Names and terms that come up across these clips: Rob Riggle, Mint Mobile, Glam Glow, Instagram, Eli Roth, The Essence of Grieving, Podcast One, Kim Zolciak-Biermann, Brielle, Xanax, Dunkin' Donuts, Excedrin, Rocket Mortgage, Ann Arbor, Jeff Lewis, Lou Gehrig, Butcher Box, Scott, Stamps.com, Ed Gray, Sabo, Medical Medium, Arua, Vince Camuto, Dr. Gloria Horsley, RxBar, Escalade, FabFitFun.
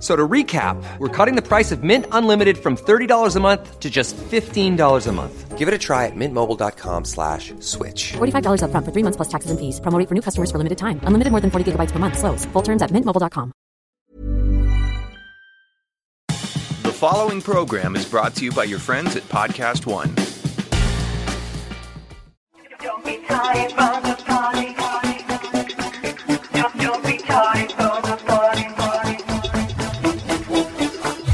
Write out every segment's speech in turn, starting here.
So to recap, we're cutting the price of Mint Unlimited from $30 a month to just $15 a month. Give it a try at mintmobile.com/switch. $45 up front for 3 months plus taxes and fees. Promo rate for new customers for limited time. Unlimited more than 40 gigabytes per month. Slows full terms at mintmobile.com. The following program is brought to you by your friends at Podcast One. Don't be tired from the party. Don't be tired from the party.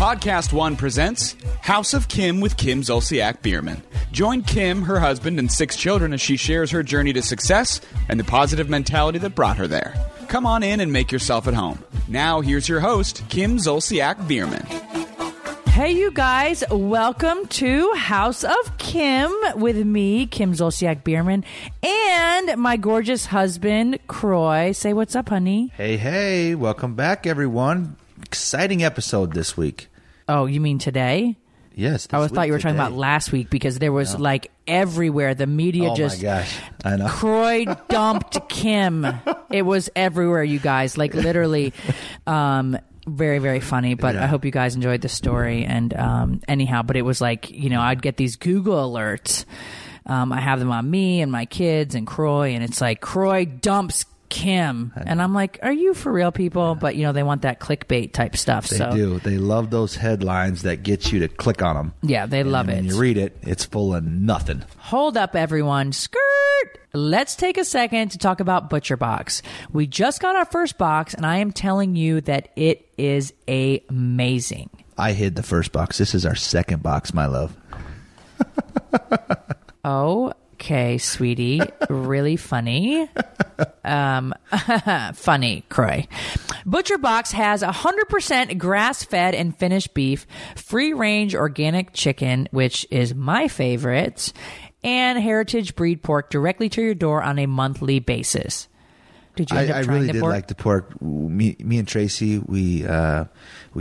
Podcast One presents House of Kim with Kim Zolciak-Biermann. Join Kim, her husband, and 6 children as she shares her journey to success and the positive mentality that brought her there. Come on in and make yourself at home. Now, here's your host, Kim Zolciak-Biermann. Hey, you guys. Welcome to House of Kim with me, Kim Zolciak-Biermann, and my gorgeous husband, Kroy. Say what's up, honey. Hey, hey. Welcome back, everyone. Exciting episode this week. Oh, you mean today? Yes. I thought you were talking about last week because there was like everywhere. The media my gosh. I know. Kroy dumped Kim. It was everywhere, you guys. Like literally, very, very funny. But I hope you guys enjoyed the story. And anyhow, but it was like, you know, I'd get these Google alerts. I have them on me and my kids and Kroy. And it's like, Kroy dumps Kim. And I'm like, are you for real, people? But you know, they want that clickbait type stuff. They do. They love those headlines that get you to click on them. Yeah, they love it. When you read it, it's full of nothing. Hold up, everyone. Skirt! Let's take a second to talk about Butcher Box. We just got our first box, and I am telling you that it is amazing. I hid the first box. This is our second box, my love. Okay, sweetie. Really funny. Funny, Kroy. Butcher Box has 100% grass-fed and finished beef, free-range organic chicken, which is my favorite, and heritage breed pork directly to your door on a monthly basis. Did you end up trying the pork? I really did like the pork. Me and Tracy, we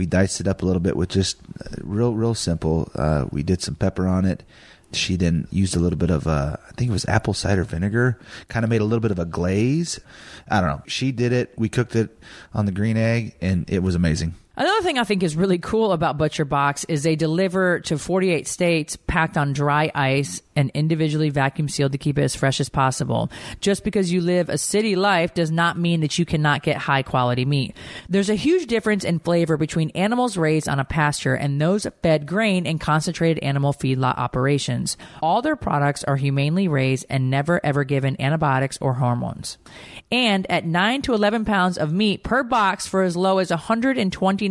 diced it up a little bit with just real simple. We did some pepper on it. She then used a little bit of, I think it was apple cider vinegar, kind of made a little bit of a glaze. I don't know. She did it. We cooked it on the green egg, and it was amazing. Another thing I think is really cool about Butcher Box is they deliver to 48 states packed on dry ice and individually vacuum sealed to keep it as fresh as possible. Just because you live a city life does not mean that you cannot get high quality meat. There's a huge difference in flavor between animals raised on a pasture and those fed grain in concentrated animal feedlot operations. All their products are humanely raised and never ever given antibiotics or hormones. And at 9 to 11 pounds of meat per box for as low as $129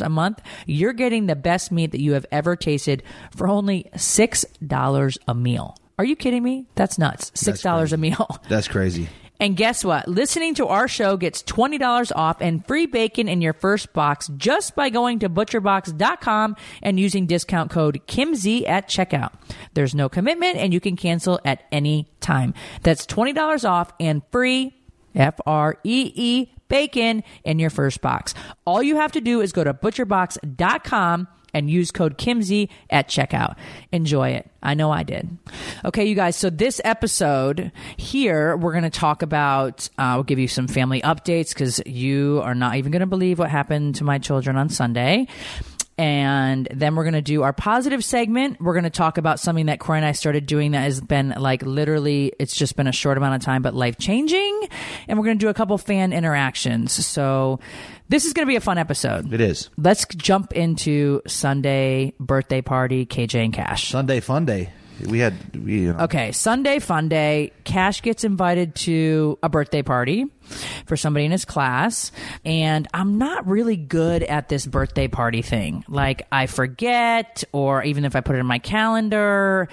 a month, you're getting the best meat that you have ever tasted for only $6 a meal. Are you kidding me? That's nuts. $6 a meal. That's crazy. And guess what? Listening to our show gets $20 off and free bacon in your first box just by going to butcherbox.com and using discount code KimZ at checkout. There's no commitment and you can cancel at any time. That's $20 off and free, F-R-E-E, bacon in your first box. All you have to do is go to butcherbox.com and use code KimZ at checkout. Enjoy it. I know I did. Okay, you guys, so this episode here, we're going to talk about, we'll give you some family updates because you are not even going to believe what happened to my children on Sunday. And then we're going to do our positive segment. We're going to talk about something that Kroy and I started doing that has been like literally, it's just been a short amount of time, but life-changing. And we're going to do a couple fan interactions. So this is going to be a fun episode. It is. Let's jump into Sunday birthday party, KJ and Cash. Sunday fun day. Okay, Sunday fun day. Cash gets invited to a birthday party for somebody in his class, and I'm not really good at this birthday party thing. Like, I forget, or even if I put it in my calendar,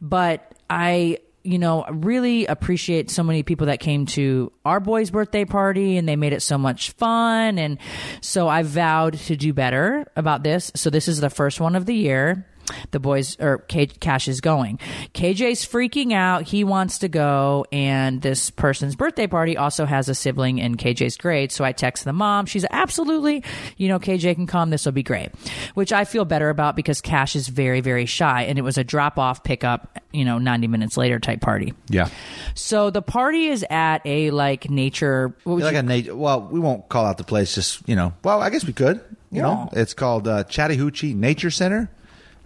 but I, you know, really appreciate so many people that came to our boys' birthday party, and they made it so much fun, and so I vowed to do better about this. So this is the first one of the year. the boys or Cash is going. KJ's freaking out. He wants to go. And this person's birthday party also has a sibling in KJ's grade. So I text the mom. She's absolutely, you know, KJ can come. This will be great, which I feel better about because Cash is very, very shy. And it was a drop off, pick up, you know, 90 minutes later type party. Yeah. So the party is at a like nature. What was like a nature. Well, we won't call out the place. Just, you know, well, I guess we could, you know, it's called Chattahoochee Nature Center.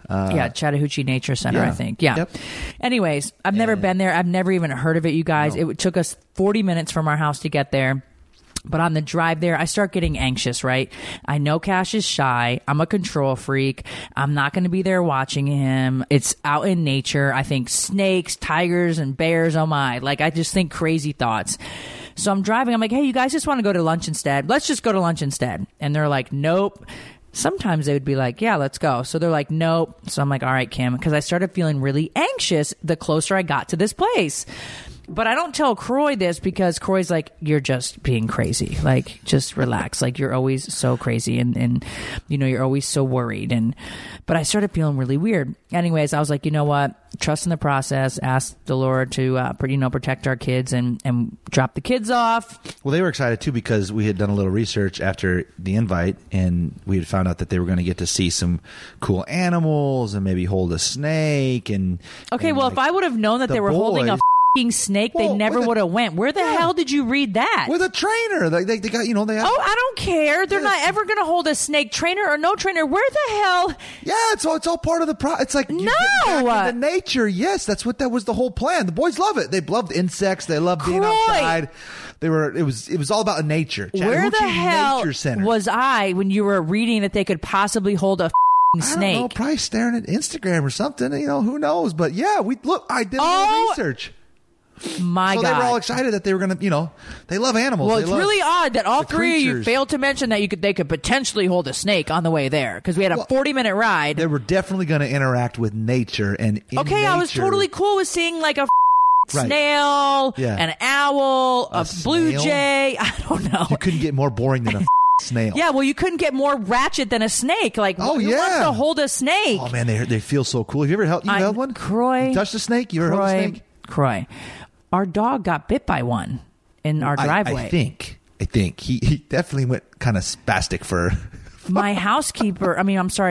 Yeah, Chattahoochee Nature Center, I think. Yeah. Yep. Anyways, I've never been there. I've never even heard of it, you guys. No. It took us 40 minutes from our house to get there. But on the drive there, I start getting anxious, right? I know Cash is shy. I'm a control freak. I'm not going to be there watching him. It's out in nature. I think snakes, tigers, and bears. Oh, my. Like, I just think crazy thoughts. So I'm driving. I'm like, hey, you guys just want to go to lunch instead? Let's just go to lunch instead. And they're like, nope. Sometimes they would be like, yeah, let's go. So they're like, nope. So I'm like, all right, Kim, because I started feeling really anxious the closer I got to this place. But I don't tell Kroy this because Kroy's like, you're just being crazy. Like, just relax. Like, you're always so crazy and you know, you're always so worried. But I started feeling really weird. Anyways, I was like, you know what? Trust in the process. Ask the Lord to, you know, protect our kids and drop the kids off. Well, they were excited, too, because we had done a little research after the invite, and we had found out that they were going to get to see some cool animals and maybe hold a snake. And okay, and well, like, if I would have known that they were holding a snake, well, they never would have went. Where the hell did you read that? With a trainer. They got, you know, they have, oh, I don't care. They're not ever going to hold a snake, trainer or no trainer. Where the hell? Yeah, it's all part of the pro. It's like, no, back into nature. Yes, that's what, that was the whole plan. The boys love it. They loved insects. They loved being outside. They were, it was all about nature. Where the hell Nature Center was I when you were reading that they could possibly hold a snake? I don't know, probably staring at Instagram or something, you know, who knows? But yeah, I did a little research. My God. So they were all excited that they were going to, you know, they love animals. Well, it's really odd that all three of you failed to mention that they could potentially hold a snake on the way there because we had a 40-minute ride. They were definitely going to interact with nature and okay, I was totally cool with seeing like a snail, an owl, a blue jay. I don't know. You couldn't get more boring than a snail. Yeah, well, you couldn't get more ratchet than a snake. Like, who wants to hold a snake? Oh, man, they feel so cool. Have you ever held one? Kroy. You touched a snake? You ever held a snake? Kroy. Our dog got bit by one in our driveway. I think. He definitely went kind of spastic for... My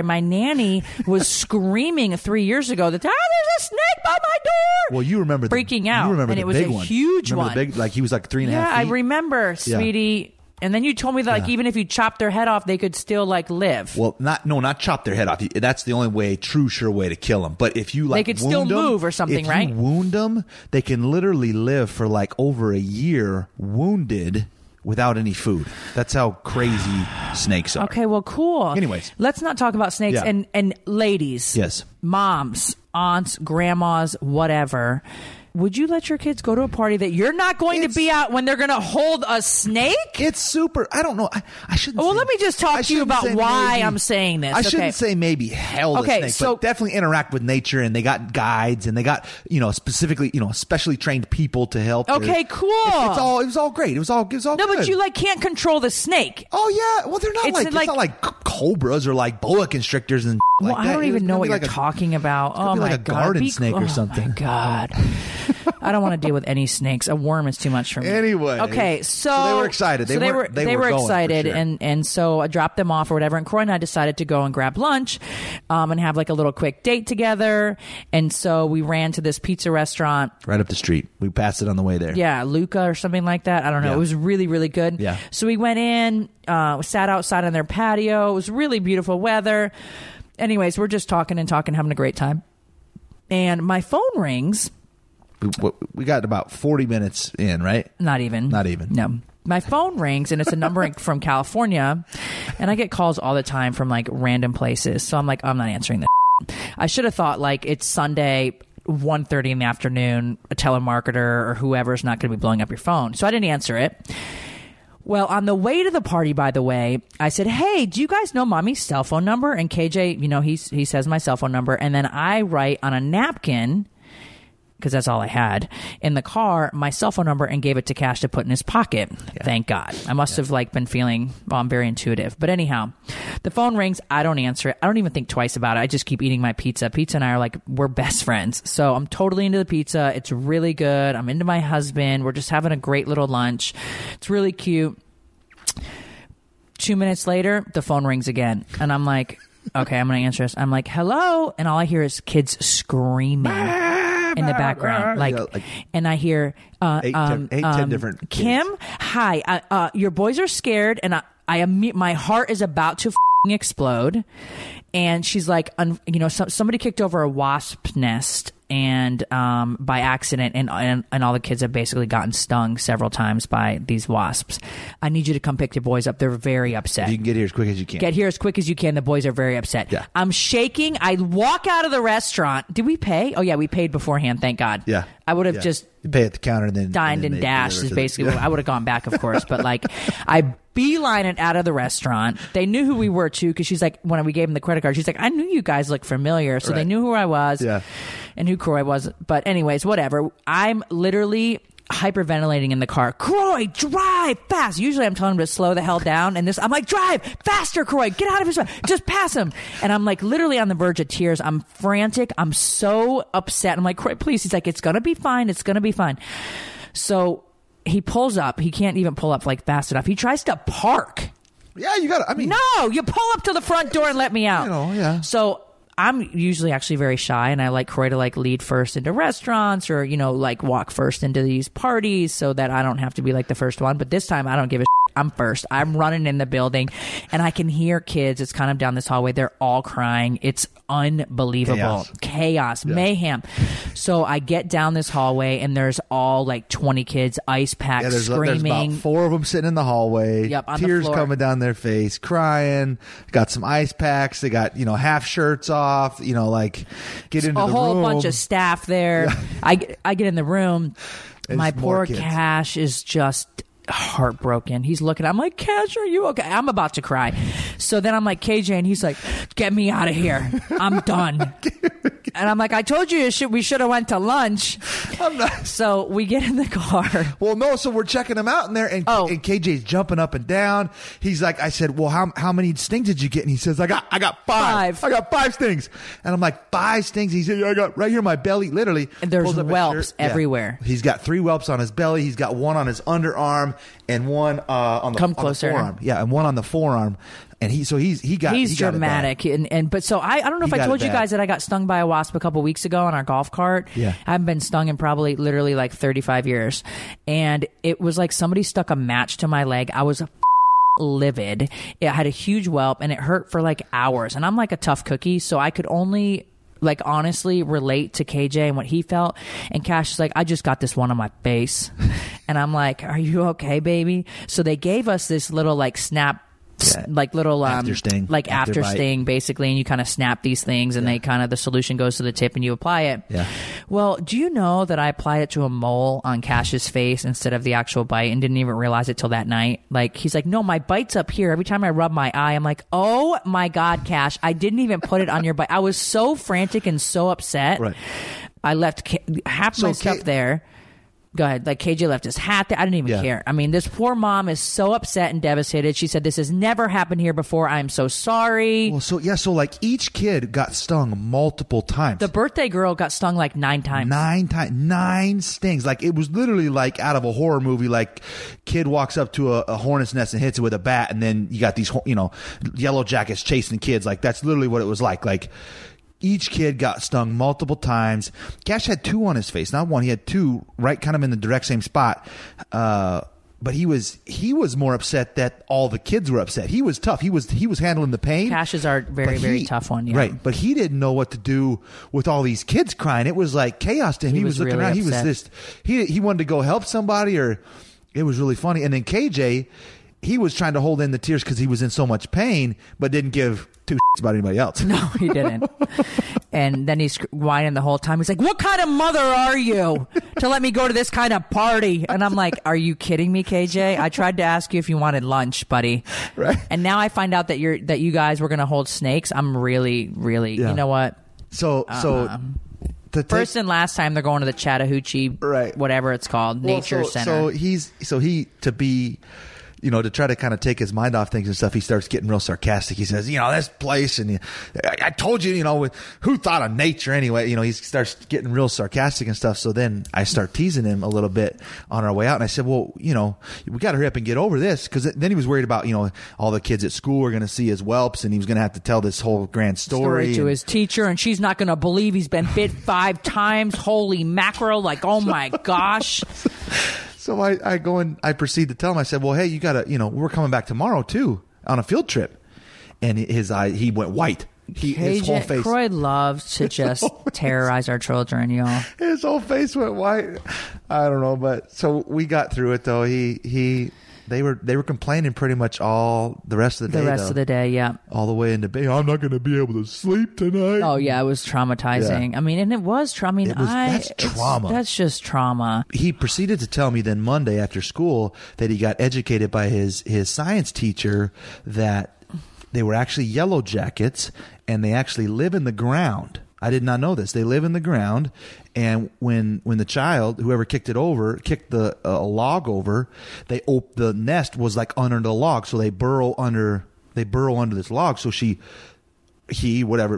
my nanny was screaming 3 years ago that there's a snake by my door. Well, you remember freaking out. You remember and the big one. It was a huge one. The big, like he was like 3.5 feet. Yeah, I remember, sweetie. And then you told me that like even if you chopped their head off, they could still like live. Well, not chop their head off. That's the only way, sure way to kill them. But if you like, they could still move or something, right? If you wound them, they can literally live for like over a year wounded without any food. That's how crazy snakes are. Okay, well, cool. Anyways, let's not talk about snakes and ladies, yes, moms, aunts, grandmas, whatever. Would you let your kids go to a party that you're not going to be out when they're going to hold a snake? It's super. I don't know. I shouldn't. Well, let me just talk to you about why I'm saying this. I shouldn't say maybe held a snake, so, but definitely interact with nature. And they got guides, and they got specially trained people to help. Okay, cool. It was all great. It was all no, good. But you like can't control the snake. Oh yeah. Well, they're not it's not like cobras or like boa constrictors and. Like well, that. I don't even know what you're talking about. Oh, my God. Like a garden snake or something. Oh, my God. I don't want to deal with any snakes. A worm is too much for me. Anyway. Okay, so they were excited. They were excited, sure. and so I dropped them off or whatever, and Kroy and I decided to go and grab lunch and have like a little quick date together. And so we ran to this pizza restaurant. Right up the street. We passed it on the way there. Yeah, Luca or something like that. I don't know. Yeah. It was really, really good. Yeah. So we went in, sat outside on their patio. It was really beautiful weather. Anyways, we're just talking, having a great time. And my phone rings. We got about 40 minutes in, right? Not even. No. My phone rings, and it's a number from California. And I get calls all the time from, like, random places. So I'm like, I'm not answering this. I should have thought, like, it's Sunday, 1:30 in the afternoon, a telemarketer or whoever's not going to be blowing up your phone. So I didn't answer it. Well, on the way to the party, by the way, I said, hey, do you guys know mommy's cell phone number? And KJ, you know, he says my cell phone number. And then I write on a napkin because that's all I had, in the car, my cell phone number, and gave it to Cash to put in his pocket. Yeah. Thank God. I must have been feeling, well, I'm very intuitive. But anyhow, the phone rings. I don't answer it. I don't even think twice about it. I just keep eating my pizza. Pizza and I are we're best friends. So I'm totally into the pizza. It's really good. I'm into my husband. We're just having a great little lunch. It's really cute. 2 minutes later, the phone rings again. And I'm like, okay, I'm going to answer this. I'm like, hello. And all I hear is kids screaming in the background. And I hear, 8, 10 different kids. Kim, hi. Your boys are scared. And my heart is about to explode. And she's like, somebody kicked over a wasp nest. And by accident, and all the kids have basically gotten stung several times by these wasps. I need you to come pick the boys up. They're very upset. You can get here as quick as you can. Get here as quick as you can. The boys are very upset. Yeah. I'm shaking. I walk out of the restaurant. Did we pay? Oh, yeah, we paid beforehand. Thank God. Yeah. I would have just... You pay at the counter and then... Dined and dashed is basically... I would have gone back, of course, but I... beeline it out of the restaurant. They knew who we were too, because she's like, when we gave them the credit card, she's like, I knew you guys look familiar. So they knew who I was and who Kroy was. But anyways, whatever. I'm literally hyperventilating in the car. Kroy, drive fast. Usually I'm telling him to slow the hell down, and this I'm like, drive faster, Kroy. Get out of his way. Just pass him. And I'm literally on the verge of tears. I'm frantic. I'm so upset. I'm like, Kroy, please. He's like, it's gonna be fine. It's gonna be fine. So he pulls up. He can't even pull up fast enough. He tries to park. Yeah, you got. I mean, no, you pull up to the front door and let me out. You know, yeah. So I'm usually actually very shy, and I like Kroy to lead first into restaurants, or walk first into these parties, so that I don't have to be the first one. But this time, I don't give a shit. I'm first. I'm running in the building, and I can hear kids. It's kind of down this hallway. They're all crying. It's unbelievable. Chaos. Yeah. Mayhem. So I get down this hallway, and there's all 20 kids, ice packs, screaming. There's about 4 of them sitting in the hallway. Yep, tears coming down their face, crying. Got some ice packs. They got half shirts off. Get into the room. A whole bunch of staff there. Yeah. I get in the room. There's my poor kids. Cash is just heartbroken. He's looking. I'm like, Cash, are you okay? I'm about to cry. So then I'm like, KJ, and he's like, get me out of here. I'm done. And I'm like, I told you we should have went to lunch. So we get in the car. Well, no, so we're checking him out in there, and KJ's jumping up and down. He's like, I said, well, how many stings did you get? And he says, I got 5. I got 5 stings. And I'm like, 5 stings? He said, I got right here, my belly, literally. And there's whelps everywhere. Yeah. He's got 3 whelps on his belly. He's got 1 on his underarm and 1 on the forearm. Yeah, and 1 on the forearm. And he got dramatic, but so I don't know if I told you guys that I got stung by a wasp a couple weeks ago on our golf cart. Yeah, I've been stung in probably literally 35 years, and it was somebody stuck a match to my leg. I was livid. It had a huge whelp, and it hurt for hours. And I'm a tough cookie, so I could only honestly relate to KJ and what he felt. And Cash is like, I just got this one on my face, and I'm like, are you okay, baby? So they gave us this little snap. Yeah. Little after sting. After sting, basically, and you kind of snap these things, and they kind of, the solution goes to the tip and you apply it. Yeah. Well, do you know that I applied it to a mole on Cash's face instead of the actual bite, and didn't even realize it till that night? He's like, no, my bite's up here. Every time I rub my eye, I'm like, oh my God, Cash, I didn't even put it on your bite. I was so frantic and so upset. Right. I left half my stuff there. Go ahead. KJ left his hat there. I didn't even care. I mean, this poor mom is so upset and devastated. She said, this has never happened here before. I'm so sorry. Well, so each kid got stung multiple times. The birthday girl got stung 9 times. 9 stings. It was literally out of a horror movie. Kid walks up to a hornet's nest and hits it with a bat, and then you got these, yellow jackets chasing kids. That's literally what it was like. Each kid got stung multiple times. Cash had 2 on his face, not 1. He had 2 right kind of in the direct same spot. But he was more upset that all the kids were upset. He was tough. He was handling the pain. Cash's are very, very tough one. Yeah. Right. But he didn't know what to do with all these kids crying. It was chaos to him. He was looking really around. Upset. He was he wanted to go help somebody, or it was really funny. And then KJ, he was trying to hold in the tears because he was in so much pain, but didn't give two shits about anybody else. No, he didn't. And then he's whining the whole time. He's like, what kind of mother are you to let me go to this kind of party? And I'm like, are you kidding me, KJ? I tried to ask you if you wanted lunch, buddy. Right. And now I find out that you guys were going to hold snakes. I'm really, really, you know what? So First and last time they're going to the Chattahoochee, right? Whatever it's called, Nature Center. To try to kind of take his mind off things and stuff, he starts getting real sarcastic. He says, this place, and I told you, who thought of nature anyway? He starts getting real sarcastic and stuff. So then I start teasing him a little bit on our way out. And I said, well, we got to hurry up and get over this. Because then he was worried about, all the kids at school were going to see his whelps, and he was going to have to tell this whole grand story to his teacher. And she's not going to believe he's been bit 5 times. Holy mackerel. Like, oh my gosh. So I go and I proceed to tell him. I said, well, hey, you got to, we're coming back tomorrow too on a field trip. And he went white. His whole face. Kroy loves to just terrorize our children, y'all. His whole face went white. I don't know. But so we got through it though. They were complaining pretty much all the rest of the day. Yeah. All the way into bed. I'm not going to be able to sleep tonight. Oh yeah, it was traumatizing. Yeah. That's trauma. That's just trauma. He proceeded to tell me then Monday after school that he got educated by his science teacher that they were actually yellow jackets and they actually live in the ground. I did not know this. They live in the ground, and when the child, whoever kicked the log over, the nest was like under the log, so they burrow under this log. So he kicked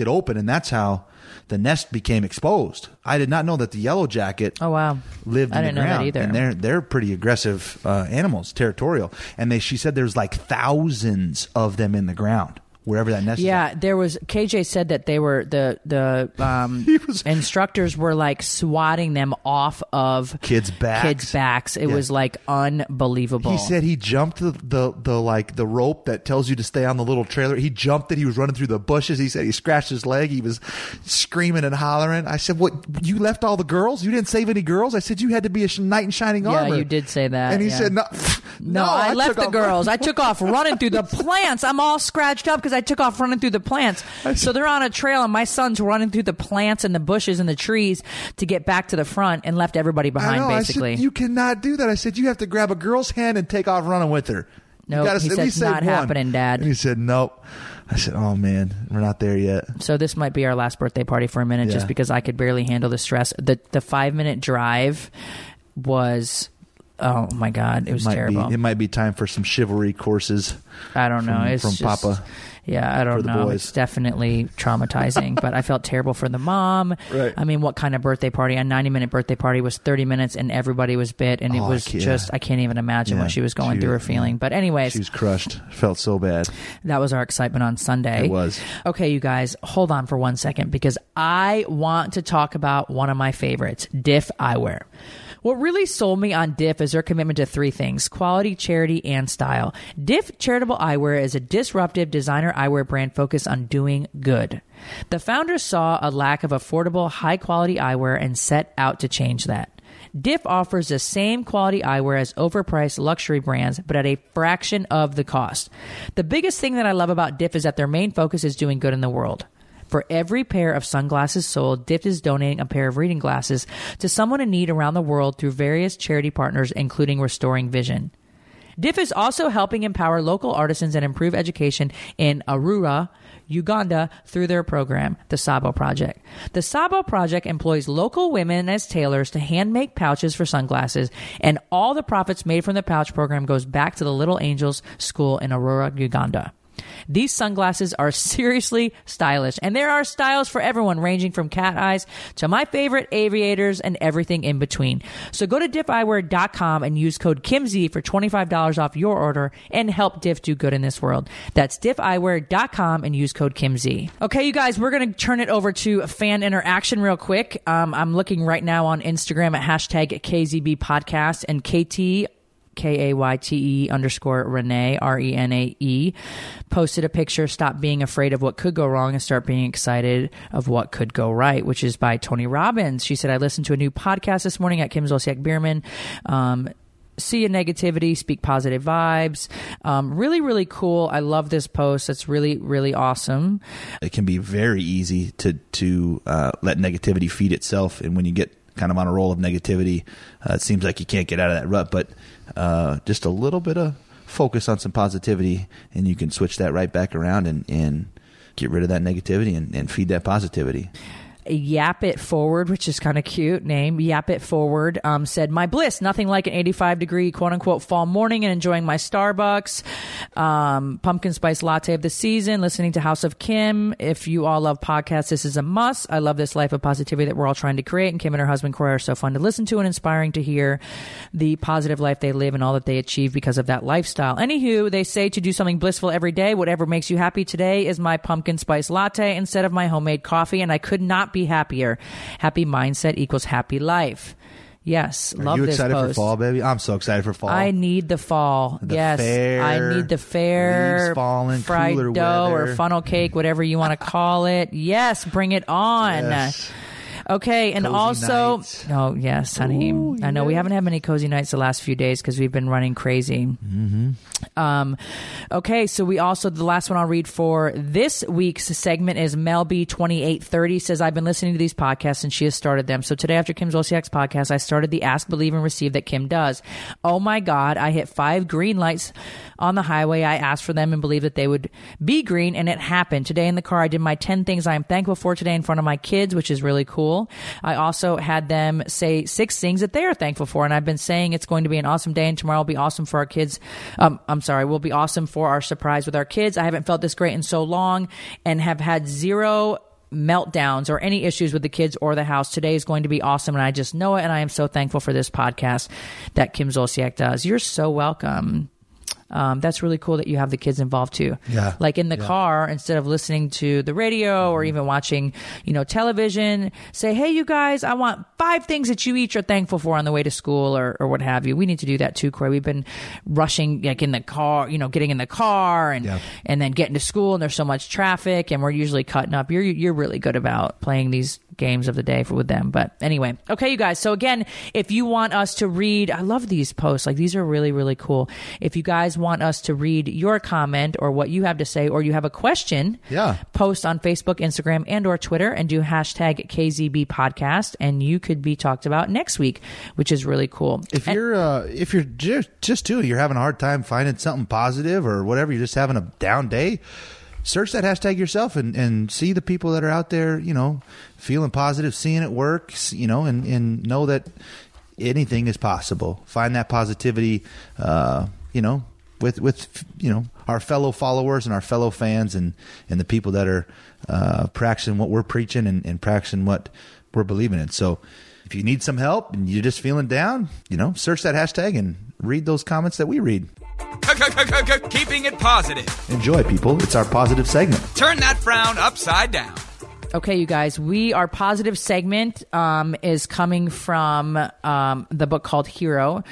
it open, and that's how the nest became exposed. I did not know that the yellow jacket lived in the ground. I didn't know that either. And they're pretty aggressive animals, territorial, and she said there's like thousands of them in the ground. Wherever that nest is. Yeah, there was. KJ said that they were instructors were like swatting them off of kids' backs. It was like unbelievable. He said he jumped the rope that tells you to stay on the little trailer. He jumped it. He was running through the bushes. He said he scratched his leg. He was screaming and hollering. I said, "What? You left all the girls? You didn't save any girls?" I said, "You had to be a knight in shining armor." Yeah, you did say that. And he said, "No, I left the girls. I took off running through the plants. I'm all scratched up because." I took off running through the plants. So they're on a trail, and my son's running through the plants and the bushes and the trees to get back to the front, and left everybody behind, basically. I said, you cannot do that. I said, you have to grab a girl's hand and take off running with her. No, nope. He said, it's not happening, Dad. And he said, nope. I said, oh, man, we're not there yet. So this might be our last birthday party for a minute, just because I could barely handle the stress. The 5-minute drive was... Oh my God! It was terrible. It might be time for some chivalry courses. I don't know. It's from just, Papa. Yeah, I don't know. It's definitely traumatizing, but I felt terrible for the mom. Right. I mean, what kind of birthday party? A 90-minute birthday party was 30 minutes, and everybody was bit, and it was just I can't even imagine what she was going through or feeling. But anyways, she was crushed. Felt so bad. That was our excitement on Sunday. It was. Okay, you guys, hold on for 1 second because I want to talk about one of my favorites, Diff Eyewear. What really sold me on Diff is their commitment to 3 things: quality, charity, and style. Diff Charitable Eyewear is a disruptive designer eyewear brand focused on doing good. The founders saw a lack of affordable, high-quality eyewear and set out to change that. Diff offers the same quality eyewear as overpriced luxury brands, but at a fraction of the cost. The biggest thing that I love about Diff is that their main focus is doing good in the world. For every pair of sunglasses sold, Diff is donating a pair of reading glasses to someone in need around the world through various charity partners, including Restoring Vision. Diff is also helping empower local artisans and improve education in Arua, Uganda, through their program, the Sabo Project. The Sabo Project employs local women as tailors to hand-make pouches for sunglasses, and all the profits made from the pouch program goes back to the Little Angels School in Arua, Uganda. These sunglasses are seriously stylish, and there are styles for everyone, ranging from cat eyes to my favorite aviators and everything in between. So go to diffeyewear.com and use code KIMZ for $25 off your order and help Diff do good in this world. That's diffeyewear.com and use code KIMZ. Okay, you guys, we're going to turn it over to fan interaction real quick. I'm looking right now on Instagram at #KZB podcast and KT KAYTE_Renee RENAE posted a picture, "Stop being afraid of what could go wrong and start being excited of what could go right," which is by Tony Robbins. She said, "I listened to a new podcast this morning at Kim Zolciak-Biermann. See a negativity, speak positive vibes." Really, really cool. I love this post. That's really, really awesome. It can be very easy to let negativity feed itself. And when you get kind of on a roll of negativity, it seems like you can't get out of that rut, but just a little bit of focus on some positivity, and you can switch that right back around and get rid of that negativity and feed that positivity. Yap It Forward, which is kind of cute name, Yap It Forward, said, my bliss, nothing like an 85-degree quote-unquote fall morning and enjoying my Starbucks, pumpkin spice latte of the season, listening to House of Kim. If you all love podcasts, this is a must. I love this life of positivity that we're all trying to create, and Kim and her husband Kroy are so fun to listen to and inspiring to hear the positive life they live and all that they achieve because of that lifestyle. Anywho, they say to do something blissful every day, whatever makes you happy. Today is my pumpkin spice latte instead of my homemade coffee, and I could not be happier. Happy mindset equals happy life. Yes, love this post. Are you excited for fall, baby? I'm so excited for fall. I need the fall. Yes, I need the fair, fried dough or funnel cake, whatever you want to call it. Yes, bring it on. Yes. Okay, and also, oh yes, honey. I know we haven't had many cozy nights the last few days because we've been running crazy. Mm-hmm. Okay, so we also, the last one I'll read for this week's segment is Mel B 2830 says, I've been listening to these podcasts and she has started them. So today after Kim Zolciak's podcast, I started the Ask, Believe, and Receive that Kim does. Oh my God, I hit 5 green lights on the highway. I asked for them and believed that they would be green, and it happened. Today in the car, I did my 10 things I am thankful for today in front of my kids, which is really cool. I also had them say 6 things that they are thankful for, and I've been saying it's going to be an awesome day, and tomorrow will be awesome for our kids. We'll be awesome for our surprise with our kids. I haven't felt this great in so long and have had 0 meltdowns or any issues with the kids or the house. Today is going to be awesome, and I just know it, and I am so thankful for this podcast that Kim Zolciak does. You're so welcome. That's really cool that you have the kids involved too. Yeah. Like in the car, instead of listening to the radio or even watching, television, say, hey, you guys, I want 5 things that you each are thankful for on the way to school or what have you. We need to do that too, Kroy. We've been rushing like in the car, getting in the car and then getting to school, and there's so much traffic and we're usually cutting up. You're really good about playing these games of the day with them. But anyway, okay, you guys. So again, if you want us to read, I love these posts. Like these are really, really cool. If you guys want us to read your comment or what you have to say, or you have a question, post on Facebook, Instagram, and or Twitter, and do hashtag KZB podcast, and you could be talked about next week, which is really cool. If you're having a hard time finding something positive or whatever, you're just having a down day, search that hashtag yourself and see the people that are out there, feeling positive, seeing it work, and know that anything is possible. Find that positivity, with our fellow followers and our fellow fans and the people that are practicing what we're preaching and practicing what we're believing in. So if you need some help and you're just feeling down, search that hashtag and read those comments that we read. Keeping it positive. Enjoy, people. It's our positive segment. Turn that frown upside down. Okay, you guys, our positive segment is coming from the book called Hero,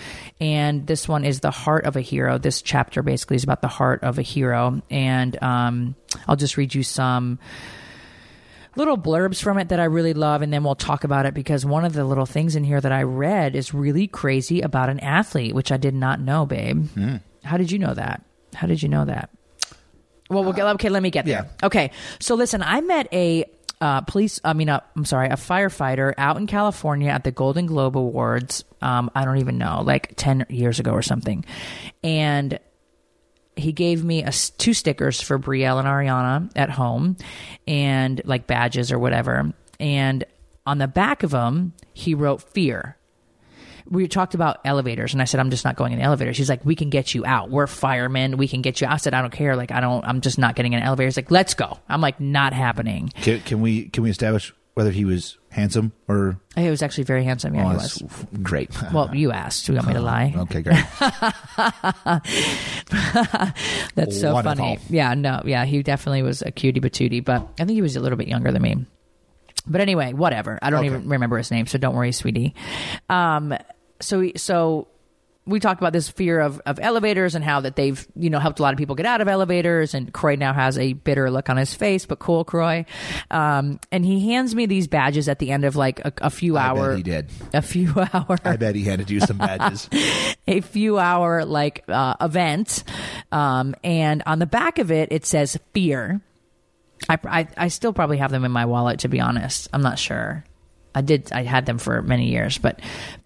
and this one is The Heart of a Hero. This chapter basically is about the heart of a hero, and I'll just read you some little blurbs from it that I really love, and then we'll talk about it, because one of the little things in here that I read is really crazy about an athlete, which I did not know, babe. Mm. How did you know that? Well, we'll get, okay, let me get there. Yeah. Okay, so listen, I met a firefighter out in California at the Golden Globe Awards. I don't even know, like 10 years ago or something. And he gave me 2 stickers for Brielle and Ariana at home, and like badges or whatever. And on the back of them, he wrote fear. We talked about elevators, and I said, I'm just not going in the elevator. She's like, we can get you out. We're firemen. We can get you out. I said, I don't care. Like, I'm just not getting in an elevator. He's like, let's go. I'm like, not happening. Can we establish whether he was handsome or? He was actually very handsome. Yeah, he was. Great. Well, you asked. You want me to lie? Okay, great. That's so funny. Yeah, no. Yeah, he definitely was a cutie patootie, but I think he was a little bit younger than me. But anyway, whatever. I don't even remember his name, so don't worry, sweetie. So we talked about this fear of elevators and how that they've, helped a lot of people get out of elevators. And Kroy now has a bitter look on his face, but cool, Kroy. And he hands me these badges at the end of like a few hour. I bet he did. A few hour. I bet he had to do some badges. A few hour event. And on the back of it, it says fear. I still probably have them in my wallet, to be honest. I'm not sure. I had them for many years, but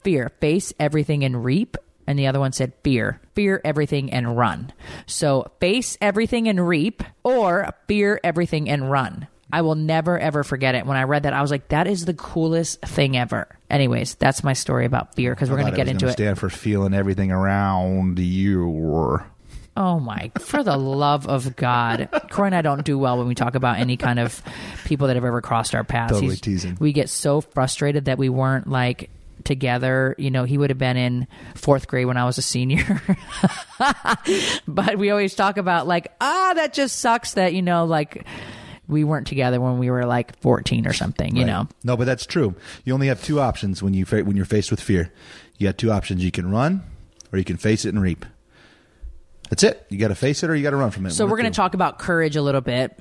fear, face everything and reap. And the other one said fear everything and run. So face everything and reap, or fear everything and run. I will never, ever forget it. When I read that, I was like, that is the coolest thing ever. Anyways, that's my story about beer, because we're going to get into it. Stand for feeling everything around you. Oh my, for the love of God. Kroy and I don't do well when we talk about any kind of people that have ever crossed our paths. Totally teasing. We get so frustrated that we weren't like together. You know, he would have been in 4th grade when I was a senior. But we always talk about like, that just sucks that, you know, like we weren't together when we were like 14 or something, you know? No, but that's true. You only have two options when you're faced with fear. You got two options. You can run or you can face it and reap. That's it. You got to face it or you got to run from it. So we're going to talk about courage a little bit.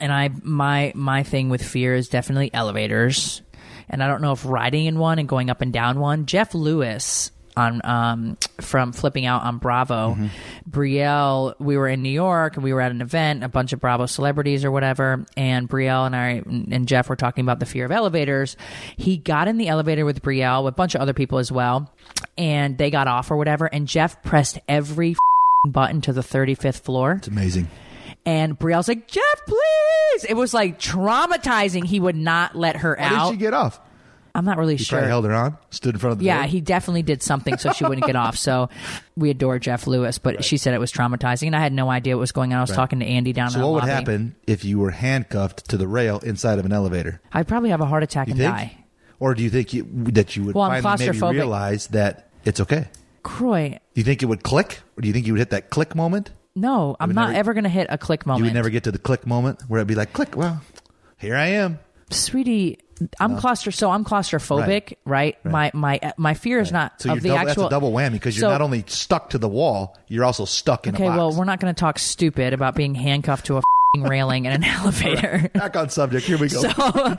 And my thing with fear is definitely elevators. And I don't know if riding in one and going up and down one. Jeff Lewis on from Flipping Out on Bravo. Mm-hmm. Brielle, we were in New York and we were at an event, a bunch of Bravo celebrities or whatever. And Brielle and I and Jeff were talking about the fear of elevators. He got in the elevator with Brielle, with a bunch of other people as well. And they got off or whatever. And Jeff pressed every button to the 35th floor. It's amazing. And Brielle's like, Jeff, please. It was like traumatizing. He would not let her out. How did she get off? I'm not really sure. He held her on, stood in front of the door. He definitely did something so she wouldn't get off. So we adore Jeff Lewis, but she said it was traumatizing, and I had no idea what was going on. I was talking to Andy down in the lobby. So what would happen if you were handcuffed to the rail inside of an elevator? I'd probably have a heart attack die. Or do you think that you would finally maybe realize that it's okay? Kroy, do you think it would click? Or do you think you would hit that click moment? No, I'm not ever going to hit a click moment. You would never get to the click moment where it'd be like, click, well, here I am. Sweetie, I'm claustrophobic, right? My fear is not so of the actual... That's a double whammy, because you're not only stuck to the wall, you're also stuck in a box. Okay, well, we're not going to talk stupid about being handcuffed to a railing in an elevator. Back on subject, here we go. So,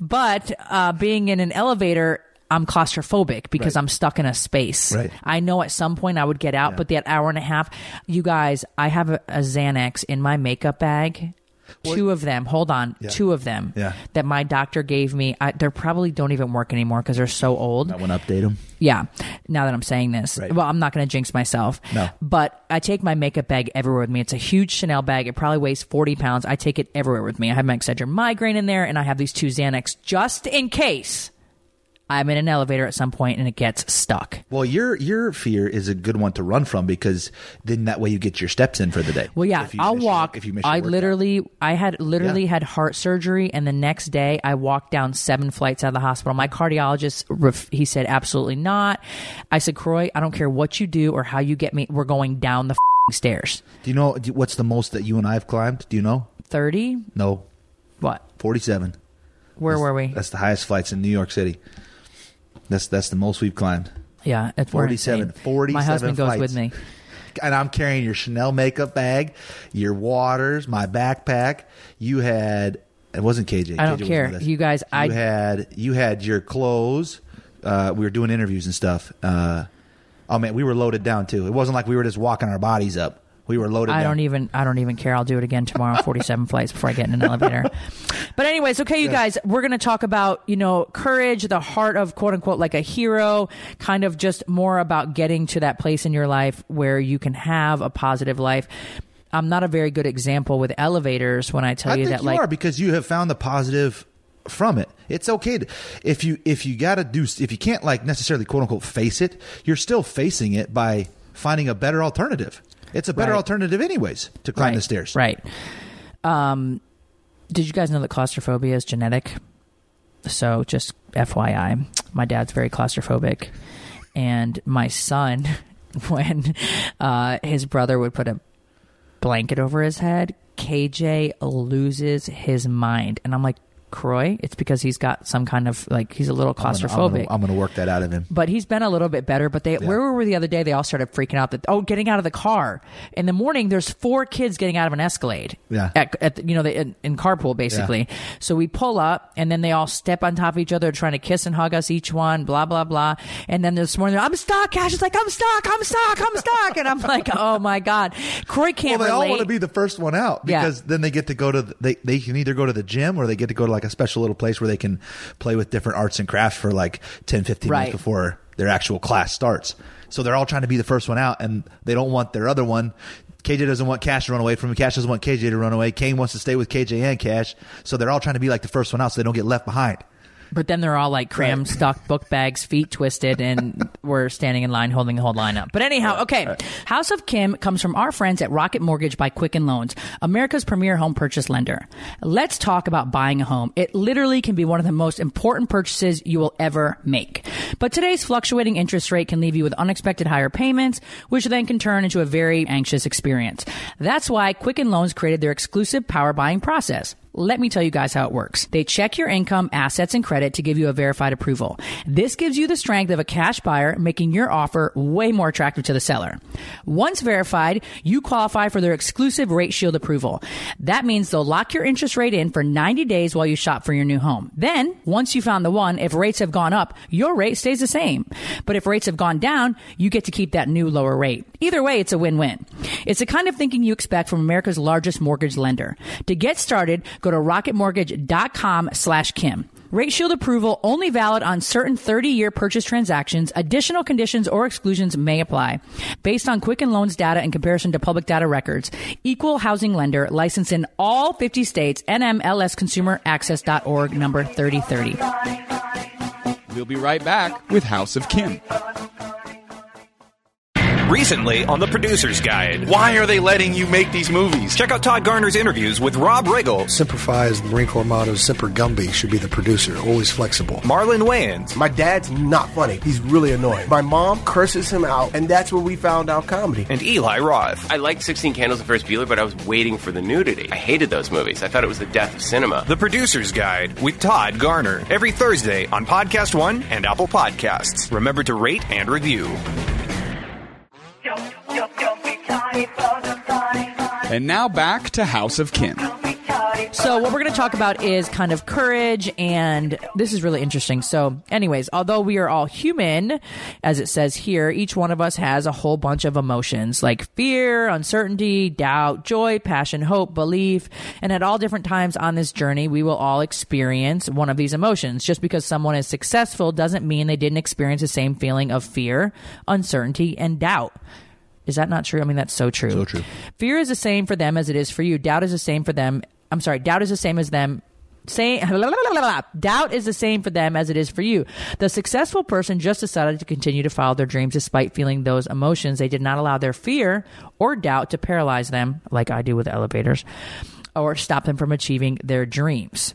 but being in an elevator... I'm claustrophobic because I'm stuck in a space. Right. I know at some point I would get out, but that hour and a half, you guys, I have a Xanax in my makeup bag. Two of them that my doctor gave me. They probably don't even work anymore because they're so old. I want to update them. Yeah. Now that I'm saying this. Right. Well, I'm not going to jinx myself. No. But I take my makeup bag everywhere with me. It's a huge Chanel bag. It probably weighs 40 pounds. I take it everywhere with me. I have my Excedrin migraine in there, and I have these two Xanax just in case I'm in an elevator at some point and it gets stuck. Well, your fear is a good one to run from, because then that way you get your steps in for the day. Well, yeah, I'll walk. I had heart surgery, and the next day I walked down 7 flights out of the hospital. My cardiologist, he said, absolutely not. I said, Kroy, I don't care what you do or how you get me. We're going down the stairs. Do you know what's the most that you and I have climbed? Do you know? 30? No. What? 47. Where were we? That's the highest flights in New York City. That's the most we've climbed. Yeah, it's 47. 47 My husband flights. Goes with me. And I'm carrying your Chanel makeup bag, your waters, my backpack. You had... It wasn't KJ. I don't care. You guys... You had your clothes. We were doing interviews and stuff. Oh, man, we were loaded down, too. It wasn't like we were just walking our bodies up. We were loaded. I don't even care. I'll do it again tomorrow. 47 flights before I get in an elevator. But anyways, okay, you guys, we're going to talk about, you know, courage, the heart of quote unquote like a hero, kind of just more about getting to that place in your life where you can have a positive life. I'm not a very good example with elevators when I tell you that, like, you are, because you have found the positive from it. It's okay to, if you can't like necessarily quote unquote face it, you're still facing it by finding a better alternative. It's a better alternative anyways to climb the stairs. Right. Did you guys know that claustrophobia is genetic? So just FYI, my dad's very claustrophobic. And my son, when his brother would put a blanket over his head, KJ loses his mind. And I'm like, Kroy, it's because he's got some kind of like, he's a little claustrophobic. I'm going to work that out of him. But he's been a little bit better. But where we were the other day, they all started freaking out that, getting out of the car in the morning. There's 4 kids getting out of an Escalade. Yeah. In carpool basically. Yeah. So we pull up, and then they all step on top of each other, trying to kiss and hug us, each one, blah blah blah. And then this morning, I'm stuck. Cash is like, I'm stuck, and I'm like, oh my god, Kroy can't. Well, they all want to be the first one out because then they get to go to they can either go to the gym or they get to go to like a special little place where they can play with different arts and crafts for like 10-15 minutes before their actual class starts. So they're all trying to be the first one out, and they don't want their other one KJ doesn't want Cash to run away from him. Cash doesn't want KJ to run away. Kane wants to stay with KJ and Cash. So they're all trying to be like the first one out so they don't get left behind. But then they're all like crammed, stocked book bags, feet twisted, and we're standing in line holding the whole line up. But anyhow, okay. House of Kim comes from our friends at Rocket Mortgage by Quicken Loans, America's premier home purchase lender. Let's talk about buying a home. It literally can be one of the most important purchases you will ever make. But today's fluctuating interest rate can leave you with unexpected higher payments, which then can turn into a very anxious experience. That's why Quicken Loans created their exclusive power buying process. Let me tell you guys how it works. They check your income, assets, and credit to give you a verified approval. This gives you the strength of a cash buyer, making your offer way more attractive to the seller. Once verified, you qualify for their exclusive Rate Shield approval. That means they'll lock your interest rate in for 90 days while you shop for your new home. Then, once you found the one, if rates have gone up, your rate stays the same. But if rates have gone down, you get to keep that new lower rate. Either way, it's a win-win. It's the kind of thinking you expect from America's largest mortgage lender. To get started, go to rocketmortgage.com/Kim. Rate Shield approval only valid on certain 30-year purchase transactions. Additional conditions or exclusions may apply. Based on Quicken Loans data in comparison to public data records, equal housing lender, licensed in all 50 states, NMLSconsumeraccess.org, number 3030. We'll be right back with House of Kim. Recently on The Producer's Guide. Why are they letting you make these movies? Check out Todd Garner's interviews with Rob Riggle. Semper Fi is the Marine Corps motto. Semper Gumby should be the producer. Always flexible. Marlon Wayans. My dad's not funny. He's really annoying. My mom curses him out, and that's where we found out comedy. And Eli Roth. I liked 16 Candles and Ferris Bueller, but I was waiting for the nudity. I hated those movies. I thought it was the death of cinema. The Producer's Guide with Todd Garner. Every Thursday on Podcast One and Apple Podcasts. Remember to rate and review. And now back to House of Kim. So what we're going to talk about is kind of courage, and this is really interesting. So anyways, although we are all human, as it says here, each one of us has a whole bunch of emotions like fear, uncertainty, doubt, joy, passion, hope, belief. And at all different times on this journey, we will all experience one of these emotions. Just because someone is successful doesn't mean they didn't experience the same feeling of fear, uncertainty, and doubt. Is that not true? I mean, that's so true. So true. Fear is the same for them as it is for you. Doubt is the same for them. I'm sorry, doubt is the same as them. Doubt is the same for them as it is for you. The successful person just decided to continue to follow their dreams despite feeling those emotions. They did not allow their fear or doubt to paralyze them, like I do with elevators, or stop them from achieving their dreams.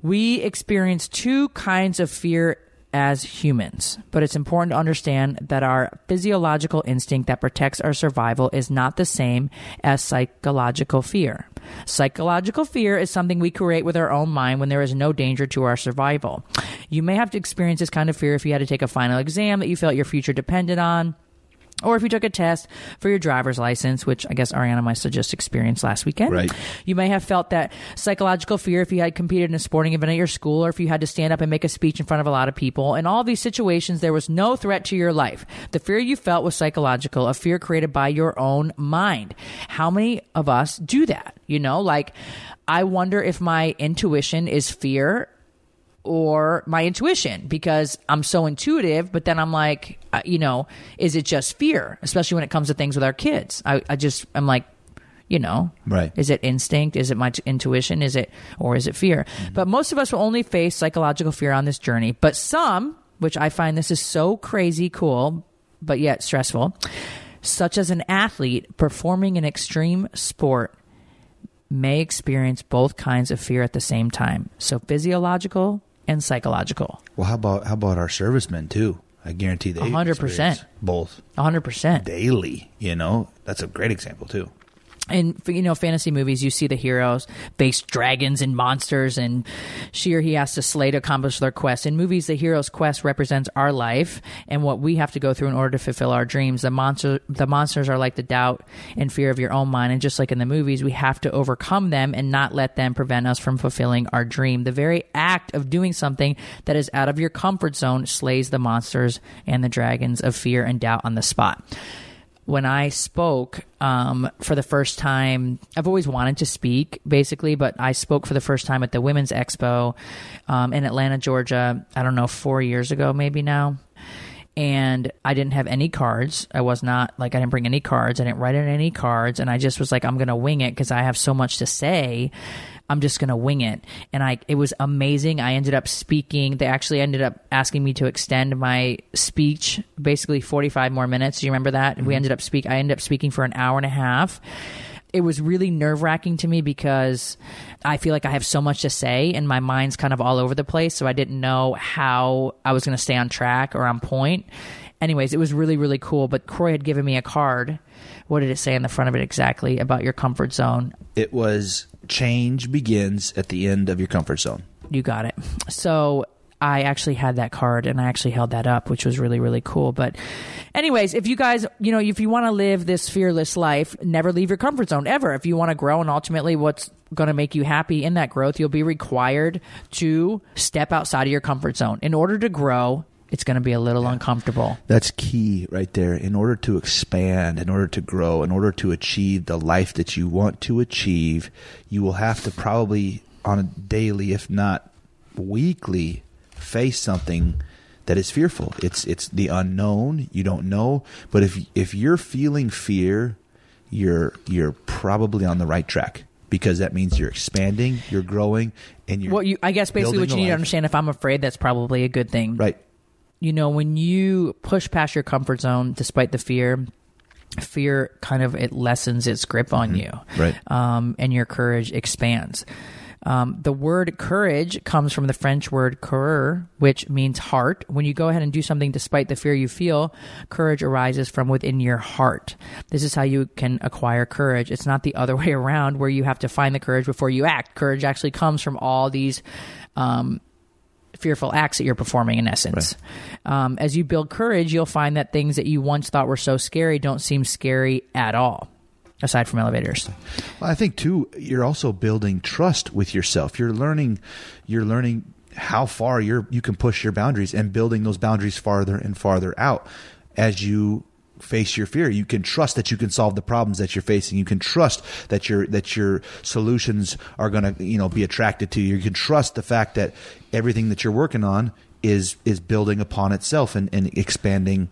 We experience two kinds of fear as humans, but it's important to understand that our physiological instinct that protects our survival is not the same as psychological fear. Psychological fear is something we create with our own mind when there is no danger to our survival. You may have to experience this kind of fear if you had to take a final exam that you felt your future depended on, or if you took a test for your driver's license, which I guess Ariana and I just experienced last weekend. Right. You may have felt that psychological fear if you had competed in a sporting event at your school, or if you had to stand up and make a speech in front of a lot of people. In all these situations, there was no threat to your life. The fear you felt was psychological, a fear created by your own mind. How many of us do that? You know, like, I wonder if my intuition is fear or my intuition, because I'm so intuitive, but then I'm like, you know, is it just fear? Especially when it comes to things with our kids. I'm like, you know, right. Is it instinct? Is it my intuition? Is it, or is it fear? Mm-hmm. But most of us will only face psychological fear on this journey. But some, which I find this is so crazy cool, but yet stressful, such as an athlete performing an extreme sport, may experience both kinds of fear at the same time. So physiological and psychological. Well, how about our servicemen too? I guarantee they 100% both. 100% daily. You know, that's a great example too. And you know, fantasy movies, you see the heroes face dragons and monsters, and she or he has to slay to accomplish their quest. In movies, the hero's quest represents our life and what we have to go through in order to fulfill our dreams. The monsters are like the doubt and fear of your own mind, and just like in the movies, we have to overcome them and not let them prevent us from fulfilling our dream. The very act of doing something that is out of your comfort zone slays the monsters and the dragons of fear and doubt on the spot. When I spoke for the first time, I've always wanted to speak, basically, but I spoke for the first time at the Women's Expo in Atlanta, Georgia, I don't know, 4 years ago maybe now. And I didn't have any cards. I didn't bring any cards. I didn't write in any cards. And I just was like, I'm going to wing it because I have so much to say. I'm just going to wing it. And it was amazing. I ended up speaking. They actually ended up asking me to extend my speech, basically 45 more minutes. Do you remember that? Mm-hmm. I ended up speaking for an hour and a half. It was really nerve-wracking to me because I feel like I have so much to say and my mind's kind of all over the place. So I didn't know how I was going to stay on track or on point. Anyways, it was really, really cool. But Kroy had given me a card. What did it say on the front of it exactly about your comfort zone? It was change begins at the end of your comfort zone. You got it. So I actually had that card and I actually held that up, which was really, really cool. But anyways, if you guys, if you want to live this fearless life, never leave your comfort zone ever. If you want to grow and ultimately what's going to make you happy in that growth, you'll be required to step outside of your comfort zone. In order to grow, it's going to be a little uncomfortable. That's key right there. In order to expand, in order to grow, in order to achieve the life that you want to achieve, you will have to probably on a daily, if not weekly, face something that is fearful. It's the unknown. You don't know. But if you're feeling fear, you're probably on the right track, because that means you're expanding, you're growing, and you're I guess basically what you need to understand, if I'm afraid, that's probably a good thing. Right. When you push past your comfort zone despite the fear kind of it lessens its grip on you. Right. And your courage expands. The word courage comes from the French word cœur, which means heart. When you go ahead and do something despite the fear you feel, courage arises from within your heart. This is how you can acquire courage. It's not the other way around where you have to find the courage before you act. Courage actually comes from all these fearful acts that you're performing, in essence. Right. As you build courage, you'll find that things that you once thought were so scary don't seem scary at all. Aside from elevators. Well, I think too, you're also building trust with yourself. You're learning how far you can push your boundaries, and building those boundaries farther and farther out. As you face your fear, you can trust that you can solve the problems that you're facing. You can trust that your solutions are going to, be attracted to you. You can trust the fact that everything that you're working on is building upon itself and expanding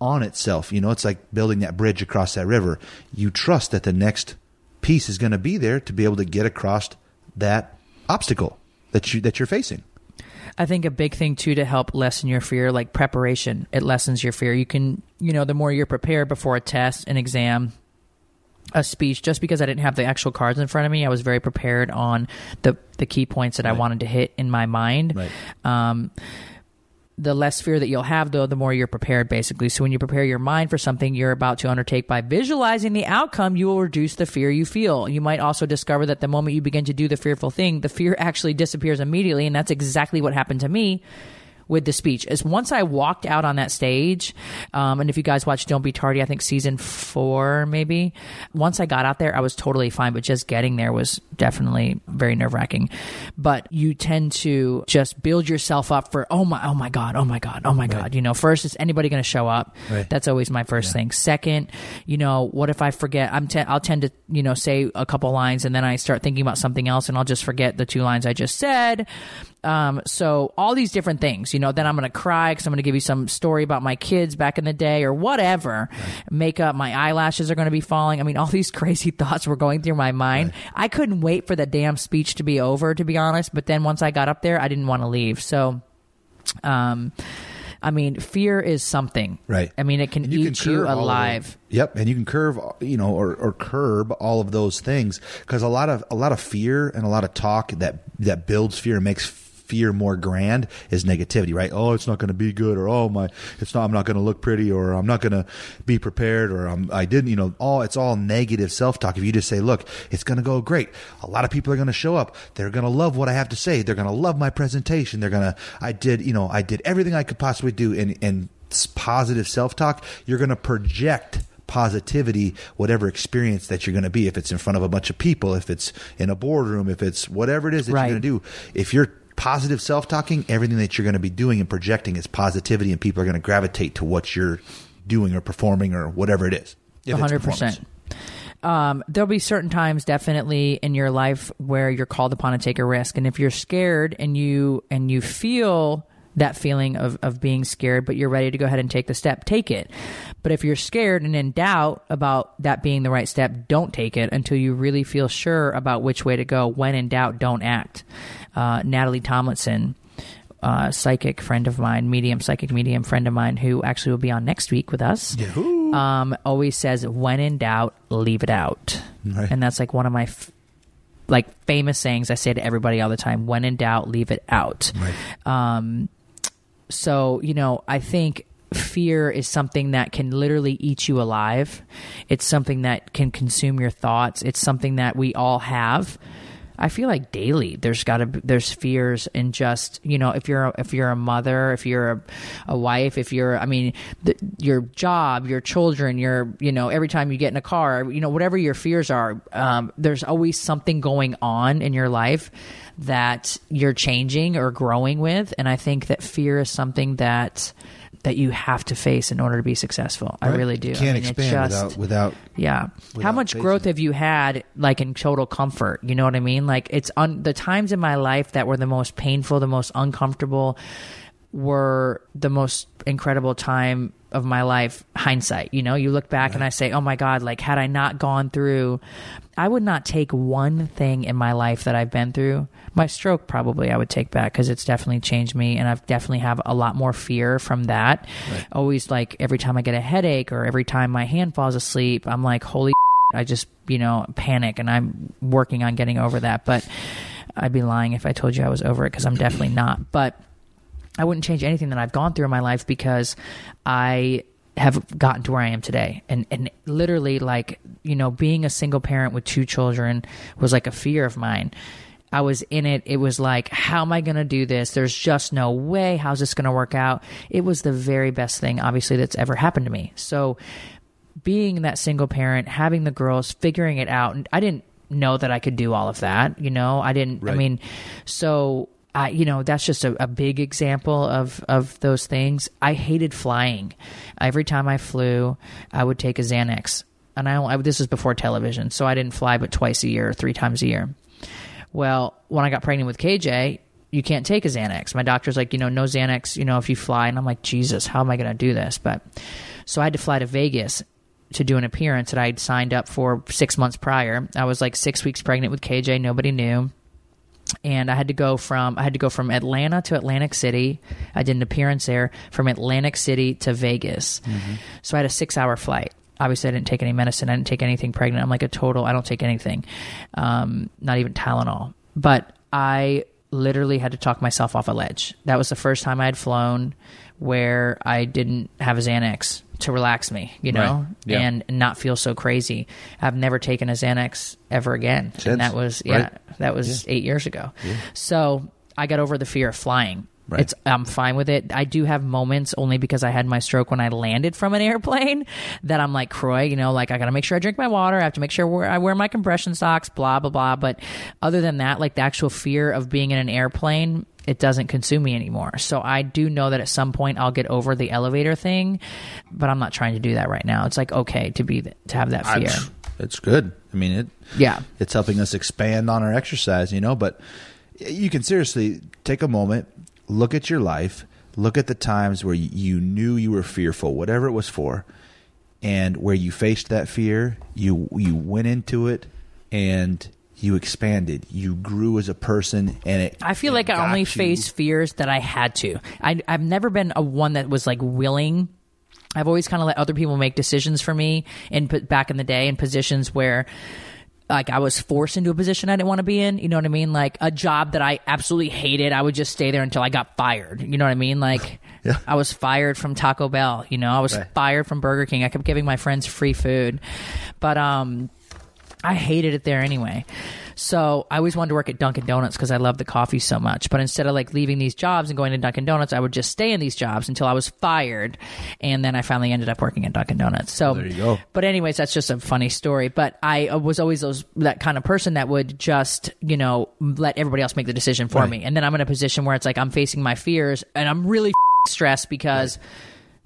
on itself. It's like building that bridge across that river. You trust that the next piece is going to be there to be able to get across that obstacle that you're facing. I think a big thing too, to help lessen your fear, like preparation, it lessens your fear. You can, the more you're prepared before a test, an exam, a speech. Just because I didn't have the actual cards in front of me, I was very prepared on the key points that I wanted to hit in my mind. Right. The less fear that you'll have, though, the more you're prepared, basically. So when you prepare your mind for something you're about to undertake by visualizing the outcome, you will reduce the fear you feel. You might also discover that the moment you begin to do the fearful thing, the fear actually disappears immediately. And that's exactly what happened to me with the speech. Is once I walked out on that stage, and if you guys watch Don't Be Tardy, I think season 4, maybe, once I got out there, I was totally fine. But just getting there was definitely very nerve-wracking. But you tend to just build yourself up for, oh my God. Right. First, is anybody going to show up? Right. That's always my first thing. Second, what if I forget? I'll tend to, say a couple lines and then I start thinking about something else and I'll just forget the 2 lines I just said. So all these different things, then I'm going to cry because I'm going to give you some story about my kids back in the day or whatever. Right. Makeup, my eyelashes are going to be falling. I mean, all these crazy thoughts were going through my mind. Right. I couldn't wait for the damn speech to be over, to be honest. But then once I got up there, I didn't want to leave. So, fear is something. Right. It can eat you alive. Yep. And you can curb all of those things, because a lot of fear and a lot of talk that builds fear and makes fear more grand is negativity, right? Oh, it's not going to be good, or I'm not going to look pretty, or I'm not going to be prepared, or it's all negative self-talk. If you just say, look, it's going to go great. A lot of people are going to show up. They're going to love what I have to say. They're going to love my presentation. They're going to, I did everything I could possibly do. And positive self-talk, you're going to project positivity, whatever experience that you're going to be, if it's in front of a bunch of people, if it's in a boardroom, if it's whatever it is that right. you're going to do. If you're positive self-talking, everything that you're going to be doing and projecting is positivity, and people are going to gravitate to what you're doing or performing or whatever it is. 100%. There'll be certain times definitely in your life where you're called upon to take a risk. And if you're scared and you feel that feeling of being scared, but you're ready to go ahead and take the step, take it. But if you're scared and in doubt about that being the right step, don't take it until you really feel sure about which way to go. When in doubt, don't act. Natalie Tomlinson, psychic friend of mine, psychic medium friend of mine, who actually will be on next week with us, always says, when in doubt, leave it out. Right. And that's like one of my famous sayings I say to everybody all the time. When in doubt, leave it out. Right. So, I think fear is something that can literally eat you alive. It's something that can consume your thoughts. It's something that we all have. I feel like daily there's fears, and just, if you're a mother, if you're a wife, if you're, your job, your children, your, every time you get in a car, whatever your fears are, there's always something going on in your life that you're changing or growing with. And I think that fear is something that you have to face in order to be successful. Right. I really do. You can't expand without how much growth have you had, in total comfort? You know what I mean? It's on the times in my life that were the most painful, the most uncomfortable, were the most incredible time of my life. Hindsight, you look back, right, and I say, oh my God, had I not gone through, I would not take one thing in my life that I've been through. My stroke, probably I would take back, because it's definitely changed me, and I've definitely have a lot more fear from that. Right. Always, every time I get a headache or every time my hand falls asleep, I'm like, holy shit, I just, panic, and I'm working on getting over that. But I'd be lying if I told you I was over it, because I'm definitely not. But I wouldn't change anything that I've gone through in my life, because I have gotten to where I am today. And literally, being a single parent with two children was a fear of mine. I was in it. It was how am I going to do this? There's just no way. How's this going to work out? It was the very best thing, obviously, that's ever happened to me. So being that single parent, having the girls, figuring it out, and I didn't know that I could do all of that. I didn't, right. That's just a big example of those things. I hated flying. Every time I flew, I would take a Xanax, and this was before television. So I didn't fly, but twice a year, 3 times a year. Well, when I got pregnant with KJ, you can't take a Xanax. My doctor's like, no Xanax, if you fly. And I'm like, Jesus, how am I going to do this? But so I had to fly to Vegas to do an appearance that I'd signed up for 6 months prior. I was 6 weeks pregnant with KJ. Nobody knew. And I had to go from Atlanta to Atlantic City. I did an appearance there, from Atlantic City to Vegas. Mm-hmm. So I had a 6-hour flight. Obviously I didn't take any medicine. I didn't take anything pregnant. I'm a total, I don't take anything. Not even Tylenol, but I literally had to talk myself off a ledge. That was the first time I had flown where I didn't have a Xanax to relax me, right. Yeah. And not feel so crazy. I've never taken a Xanax ever again. Since, and that was, right? Yeah, that was 8 years ago. Yeah. So I got over the fear of flying. Right. I'm fine with it. I do have moments, only because I had my stroke when I landed from an airplane, that I'm like, Kroy, I got to make sure I drink my water. I have to make sure I wear my compression socks, blah, blah, blah. But other than that, the actual fear of being in an airplane, it doesn't consume me anymore. So I do know that at some point I'll get over the elevator thing, but I'm not trying to do that right now. It's okay to have that fear. It's good. It's helping us expand on our exercise, but you can seriously take a moment. Look at your life, look at the times where you knew you were fearful, whatever it was for, and where you faced that fear, you went into it and you expanded, you grew as a person, and it I feel it like I only face fears that I had to. I've never been one that was willing. I've always kind of let other people make decisions for me, and back in the day in positions where I was forced into a position I didn't want to be in. You know what I mean? A job that I absolutely hated, I would just stay there until I got fired. You know what I mean? Yeah. I was fired from Taco Bell. I was fired from Burger King. I kept giving my friends free food. But I hated it there anyway. So I always wanted to work at Dunkin' Donuts because I love the coffee so much. But instead of leaving these jobs and going to Dunkin' Donuts, I would just stay in these jobs until I was fired. And then I finally ended up working at Dunkin' Donuts. So there you go. But anyways, that's just a funny story. But I was always that kind of person that would just, let everybody else make the decision for me. And then I'm in a position where it's I'm facing my fears and I'm really stressed because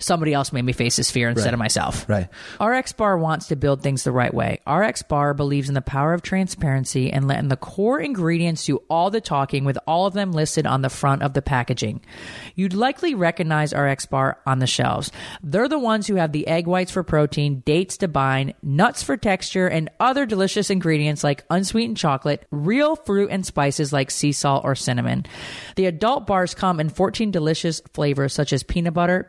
somebody else made me face this fear instead of myself. Right. RxBar wants to build things the right way. RxBar believes in the power of transparency and letting the core ingredients do all the talking, with all of them listed on the front of the packaging. You'd likely recognize RxBar on the shelves. They're the ones who have the egg whites for protein, dates to bind, nuts for texture, and other delicious ingredients like unsweetened chocolate, real fruit, and spices like sea salt or cinnamon. The adult bars come in 14 delicious flavors such as peanut butter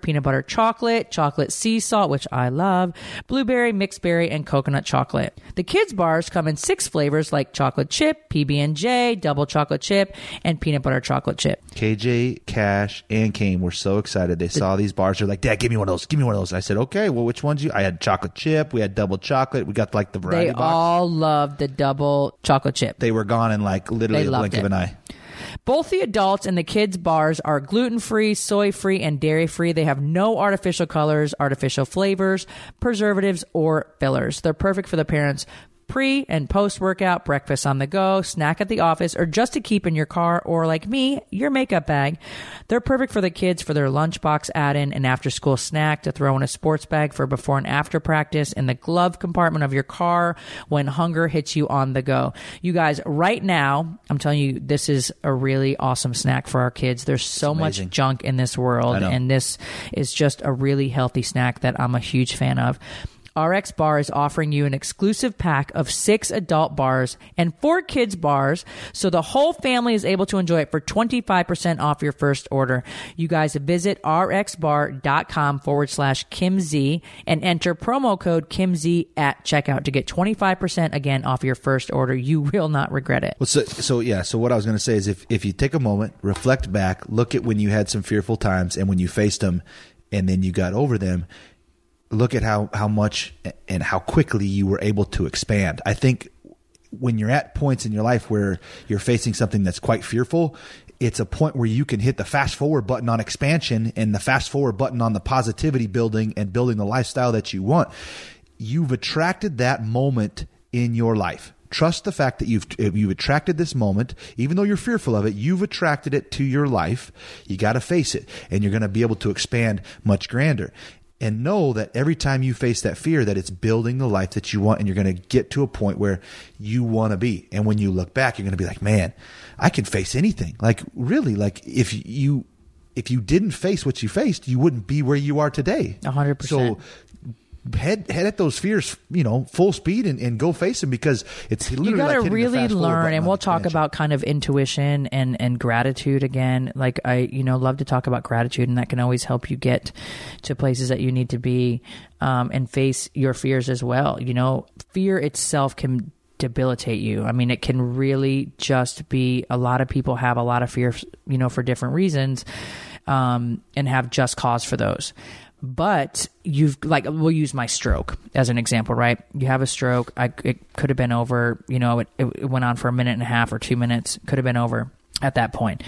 chocolate, chocolate sea salt, which I love, blueberry, mixed berry, and coconut chocolate. The kids bars come in 6 flavors like chocolate chip, PB&J, double chocolate chip, and peanut butter chocolate chip. KJ, Cash, and Kane were so excited. They saw these bars. They're like, Dad, give me one of those. Give me one of those. And I said, okay, well, which ones you? I had chocolate chip. We had double chocolate. We got like the variety box. They all loved the double chocolate chip. They were gone in like literally the blink of an eye. Both the adults and the kids' bars are gluten-free, soy-free, and dairy-free. They have no artificial colors, artificial flavors, preservatives, or fillers. They're perfect for the parents' pre- and post-workout, breakfast on the go, snack at the office, or just to keep in your car, or like me, your makeup bag. They're perfect for the kids for their lunchbox add-in, an after-school snack to throw in a sports bag for before and after practice, in the glove compartment of your car when hunger hits you on the go. You guys, right now, I'm telling you, this is a really awesome snack for our kids. There's so much junk in this world, and this is just a really healthy snack that I'm a huge fan of. RxBar is offering you an exclusive pack of 6 adult bars and 4 kids bars, so the whole family is able to enjoy it for 25% off your first order. You guys, visit rxbar.com/KimZ and enter promo code KimZ at checkout to get 25% again off your first order. You will not regret it. Well, so what I was going to say is if you take a moment, reflect back, look at when you had some fearful times and when you faced them and then you got over them, look at how much and how quickly you were able to expand. I think when you're at points in your life where you're facing something that's quite fearful, it's a point where you can hit the fast forward button on expansion and the fast forward button on the positivity building and building the lifestyle that you want. You've attracted that moment in your life. Trust the fact that you've attracted this moment. Even though you're fearful of it, you've attracted it to your life. You got to face it, and you're going to be able to expand much grander. And know that every time you face that fear, that it's building the life that you want, and you're going to get to a point where you want to be. And when you look back, you're going to be like, man, I can face anything. Like, really, like if you didn't face what you faced, you wouldn't be where you are today. 100%. So head at those fears, full speed and go face them, because it's literally you got to really learn. And we'll talk about kind of intuition and gratitude again. Like I, love to talk about gratitude, and that can always help you get to places that you need to be, and face your fears as well. Fear itself can debilitate you. I mean, it can really just be, a lot of people have a lot of fear, for different reasons, and have just cause for those. But we'll use my stroke as an example, right? You have a stroke. It could have been over, it went on for 1.5 minutes or 2 minutes, could have been over at that point.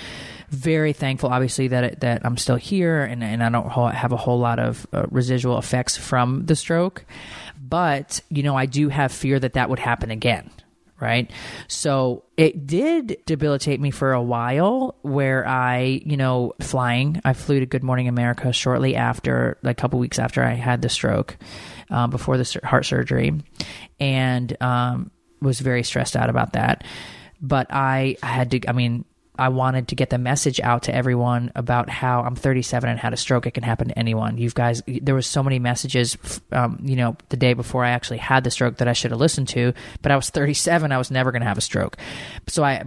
Very thankful, obviously, that I'm still here and I don't have a whole lot of residual effects from the stroke. But, I do have fear that would happen again. Right. So it did debilitate me for a while, where I flew to Good Morning America shortly after, like a couple weeks after I had the stroke, before the heart surgery, and was very stressed out about that. But I wanted to get the message out to everyone about how I'm 37 and had a stroke. It can happen to anyone. You guys, there was so many messages, the day before I actually had the stroke that I should have listened to, but I was 37. I was never going to have a stroke. So I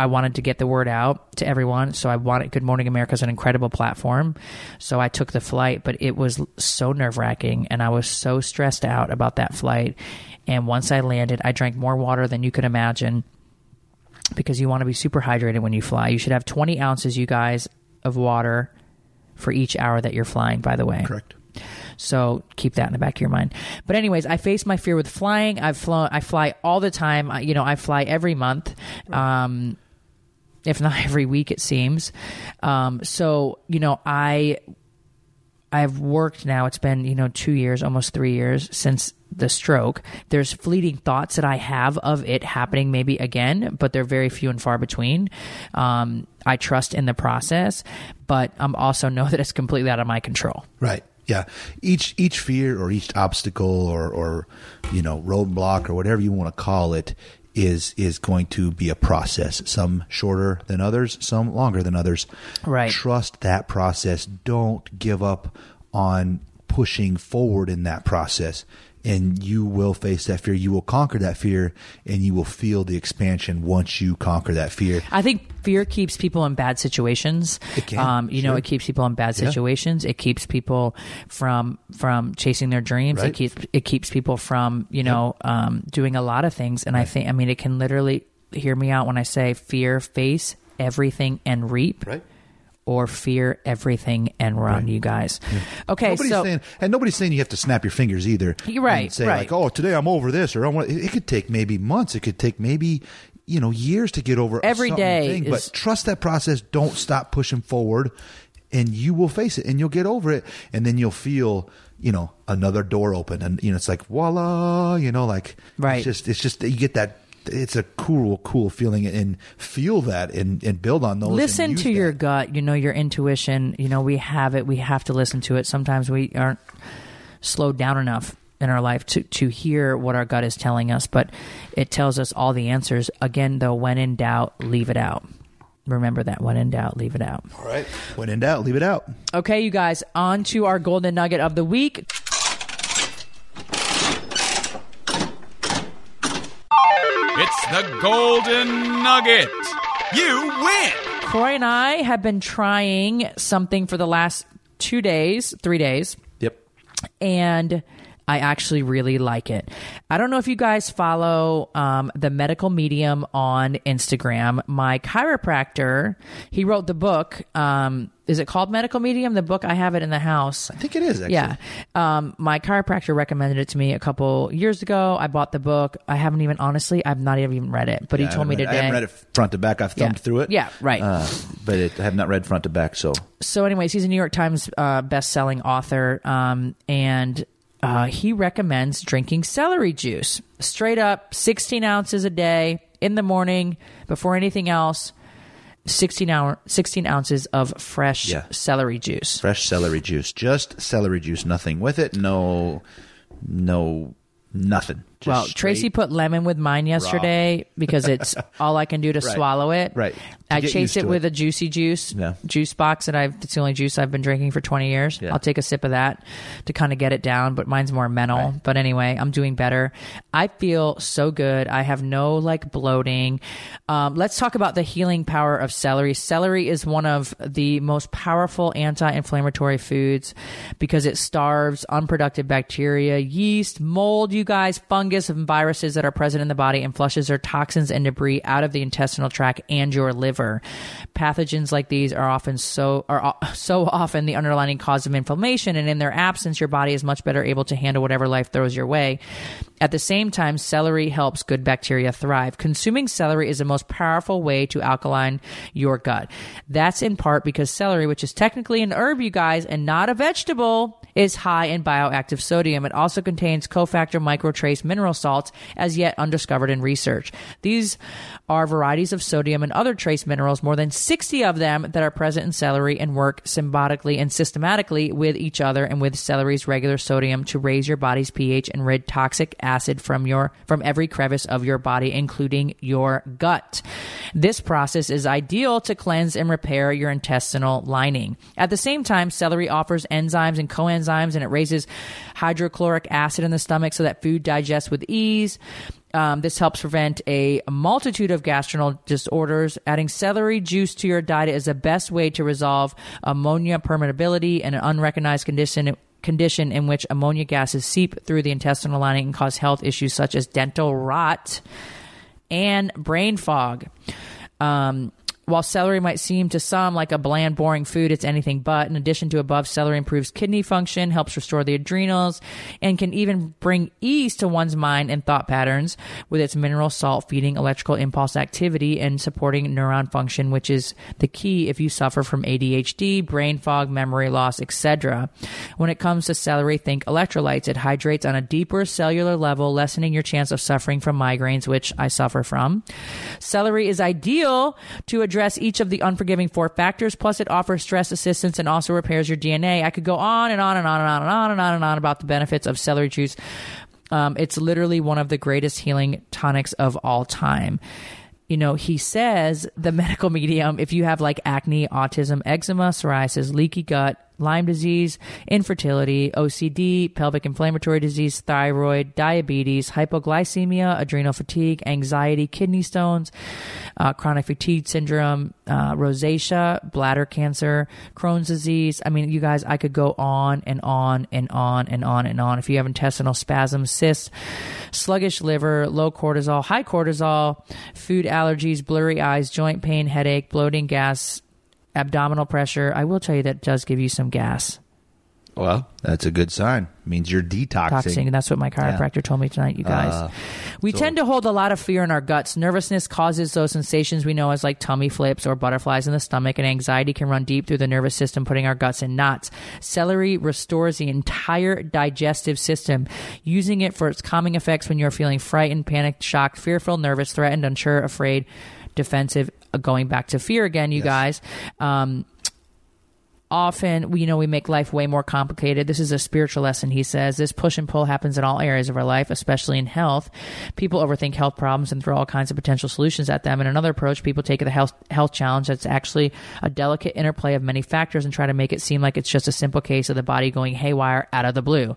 wanted to get the word out to everyone. So I wanted, Good Morning America is an incredible platform. So I took the flight, but it was so nerve wracking. And I was so stressed out about that flight. And once I landed, I drank more water than you could imagine, because you want to be super hydrated when you fly. You should have 20 ounces, you guys, of water for each hour that you're flying, by the way. Correct. So keep that in the back of your mind. But anyways, I face my fear with flying. I fly all the time. I fly every month, if not every week, it seems. I've worked now. It's been, 2 years, almost 3 years since the stroke. There's fleeting thoughts that I have of it happening maybe again, but they're very few and far between. I trust in the process. but also know that it's completely out of my control. Right. Yeah. Each fear or each obstacle or you know, roadblock or whatever you want to call it is going to be a process. Some shorter than others, some longer than others. Right. Trust that process. Don't give up on pushing forward in that process. And you will face that fear. You will conquer that fear, and you will feel the expansion once you conquer that fear. I think fear keeps people in bad situations. It can, you know, it keeps people in bad situations. Yeah. It keeps people from chasing their dreams. Right. It keeps people from, you know, doing a lot of things. And right. I think, I mean, it can literally, hear me out when I say fear, face everything and reap. Right. Or fear everything and run, right. You guys. Yeah. Okay, nobody's saying you have to snap your fingers either. You're right. And say like, oh, today I'm over this, or I want. It could take maybe months. It could take maybe years to get over every day. But trust that process. Don't stop pushing forward, and you will face it, and you'll get over it, and then you'll feel another door open, and it's like voila, like right. It's just you get that. It's a cool feeling, and feel that and build on those. Listen to your gut, your intuition, we have it. We have to listen to it. Sometimes we aren't slowed down enough in our life to hear what our gut is telling us, but it tells us all the answers. Again, though, when in doubt, leave it out. Remember that. When in doubt, leave it out. All right. When in doubt, leave it out. Okay, you guys, on to our golden nugget of the week. It's the golden nugget. You win. Kroy and I have been trying something for the last 3 days. Yep. And I actually really like it. I don't know if you guys follow the Medical Medium on Instagram. My chiropractor, he wrote the book. Is it called Medical Medium? The book, I have it in the house. I think it is, actually. Yeah. My chiropractor recommended it to me a couple years ago. I bought the book. I haven't even, honestly, I've not even read it, but he told me today. I haven't read it front to back. I've thumbed through it. Yeah, right. But I have not read front to back, so. So anyways, he's a New York Times best-selling author, and he recommends drinking celery juice. Straight up, 16 ounces a day in the morning before anything else. 16 ounces of fresh celery juice. Fresh celery juice. Just celery juice. Nothing with it. No, nothing. Just Tracy put lemon with mine yesterday because it's all I can do to swallow it. Right. I chase it with a Juicy Juice juice box, and it's the only juice I've been drinking for 20 years. Yeah. I'll take a sip of that to kind of get it down, but mine's more mental. Right. But anyway, I'm doing better. I feel so good. I have no bloating. Let's talk about the healing power of celery. Celery is one of the most powerful anti-inflammatory foods because it starves unproductive bacteria, yeast, mold, you guys, fungus, and viruses that are present in the body, and flushes their toxins and debris out of the intestinal tract and your liver. Pathogens like these are so often the underlying cause of inflammation, and in their absence, your body is much better able to handle whatever life throws your way. At the same time, celery helps good bacteria thrive. Consuming celery is the most powerful way to alkaline your gut. That's in part because celery, which is technically an herb, you guys, and not a vegetable, is high in bioactive sodium. It also contains cofactor microtrace mineral salts as yet undiscovered in research. These are varieties of sodium and other trace minerals, more than 60 of them, that are present in celery and work symbiotically and systematically with each other and with celery's regular sodium to raise your body's pH and rid toxic acid from every crevice of your body, including your gut. This process is ideal to cleanse and repair your intestinal lining. At the same time, celery offers enzymes and coenzymes, and it raises hydrochloric acid in the stomach so that food digests with ease. This helps prevent a multitude of gastrointestinal disorders. Adding celery juice to your diet is the best way to resolve ammonia permeability, and an unrecognized condition in which ammonia gases seep through the intestinal lining and cause health issues such as dental rot and brain fog. While celery might seem to some like a bland, boring food, it's anything but. In addition to above, celery improves kidney function, helps restore the adrenals, and can even bring ease to one's mind and thought patterns with its mineral salt feeding electrical impulse activity and supporting neuron function, which is the key if you suffer from ADHD, brain fog, memory loss, etc. When it comes to celery, think electrolytes. It hydrates on a deeper cellular level, lessening your chance of suffering from migraines, which I suffer from. Celery is ideal to address address each of the unforgiving four factors, plus it offers stress assistance and also repairs your DNA. I could go on and on and on and on and on and on and on about the benefits of celery juice. It's literally one of the greatest healing tonics of all time. You know, he says the medical medium, if you have like acne, autism, eczema, psoriasis, leaky gut, Lyme disease, infertility, OCD, pelvic inflammatory disease, thyroid, diabetes, hypoglycemia, adrenal fatigue, anxiety, kidney stones, chronic fatigue syndrome, rosacea, bladder cancer, Crohn's disease. I mean, you guys, I could go on and on and on and on and on. If you have intestinal spasms, cysts, sluggish liver, low cortisol, high cortisol, food allergies, blurry eyes, joint pain, headache, bloating, gas, abdominal pressure. I will tell you that does give you some gas. Well, that's a good sign. It means you're detoxing. And that's what my chiropractor told me tonight, you guys. We tend to hold a lot of fear in our guts. Nervousness causes those sensations we know as like tummy flips or butterflies in the stomach, and anxiety can run deep through the nervous system, putting our guts in knots. Celery restores the entire digestive system, using it for its calming effects when you're feeling frightened, panicked, shocked, fearful, nervous, threatened, unsure, afraid, defensive, going back to fear again, you guys. Often, we make life way more complicated. This is a spiritual lesson, he says. This push and pull happens in all areas of our life, especially in health. People overthink health problems and throw all kinds of potential solutions at them. In another approach, people take the health challenge that's actually a delicate interplay of many factors and try to make it seem like it's just a simple case of the body going haywire out of the blue.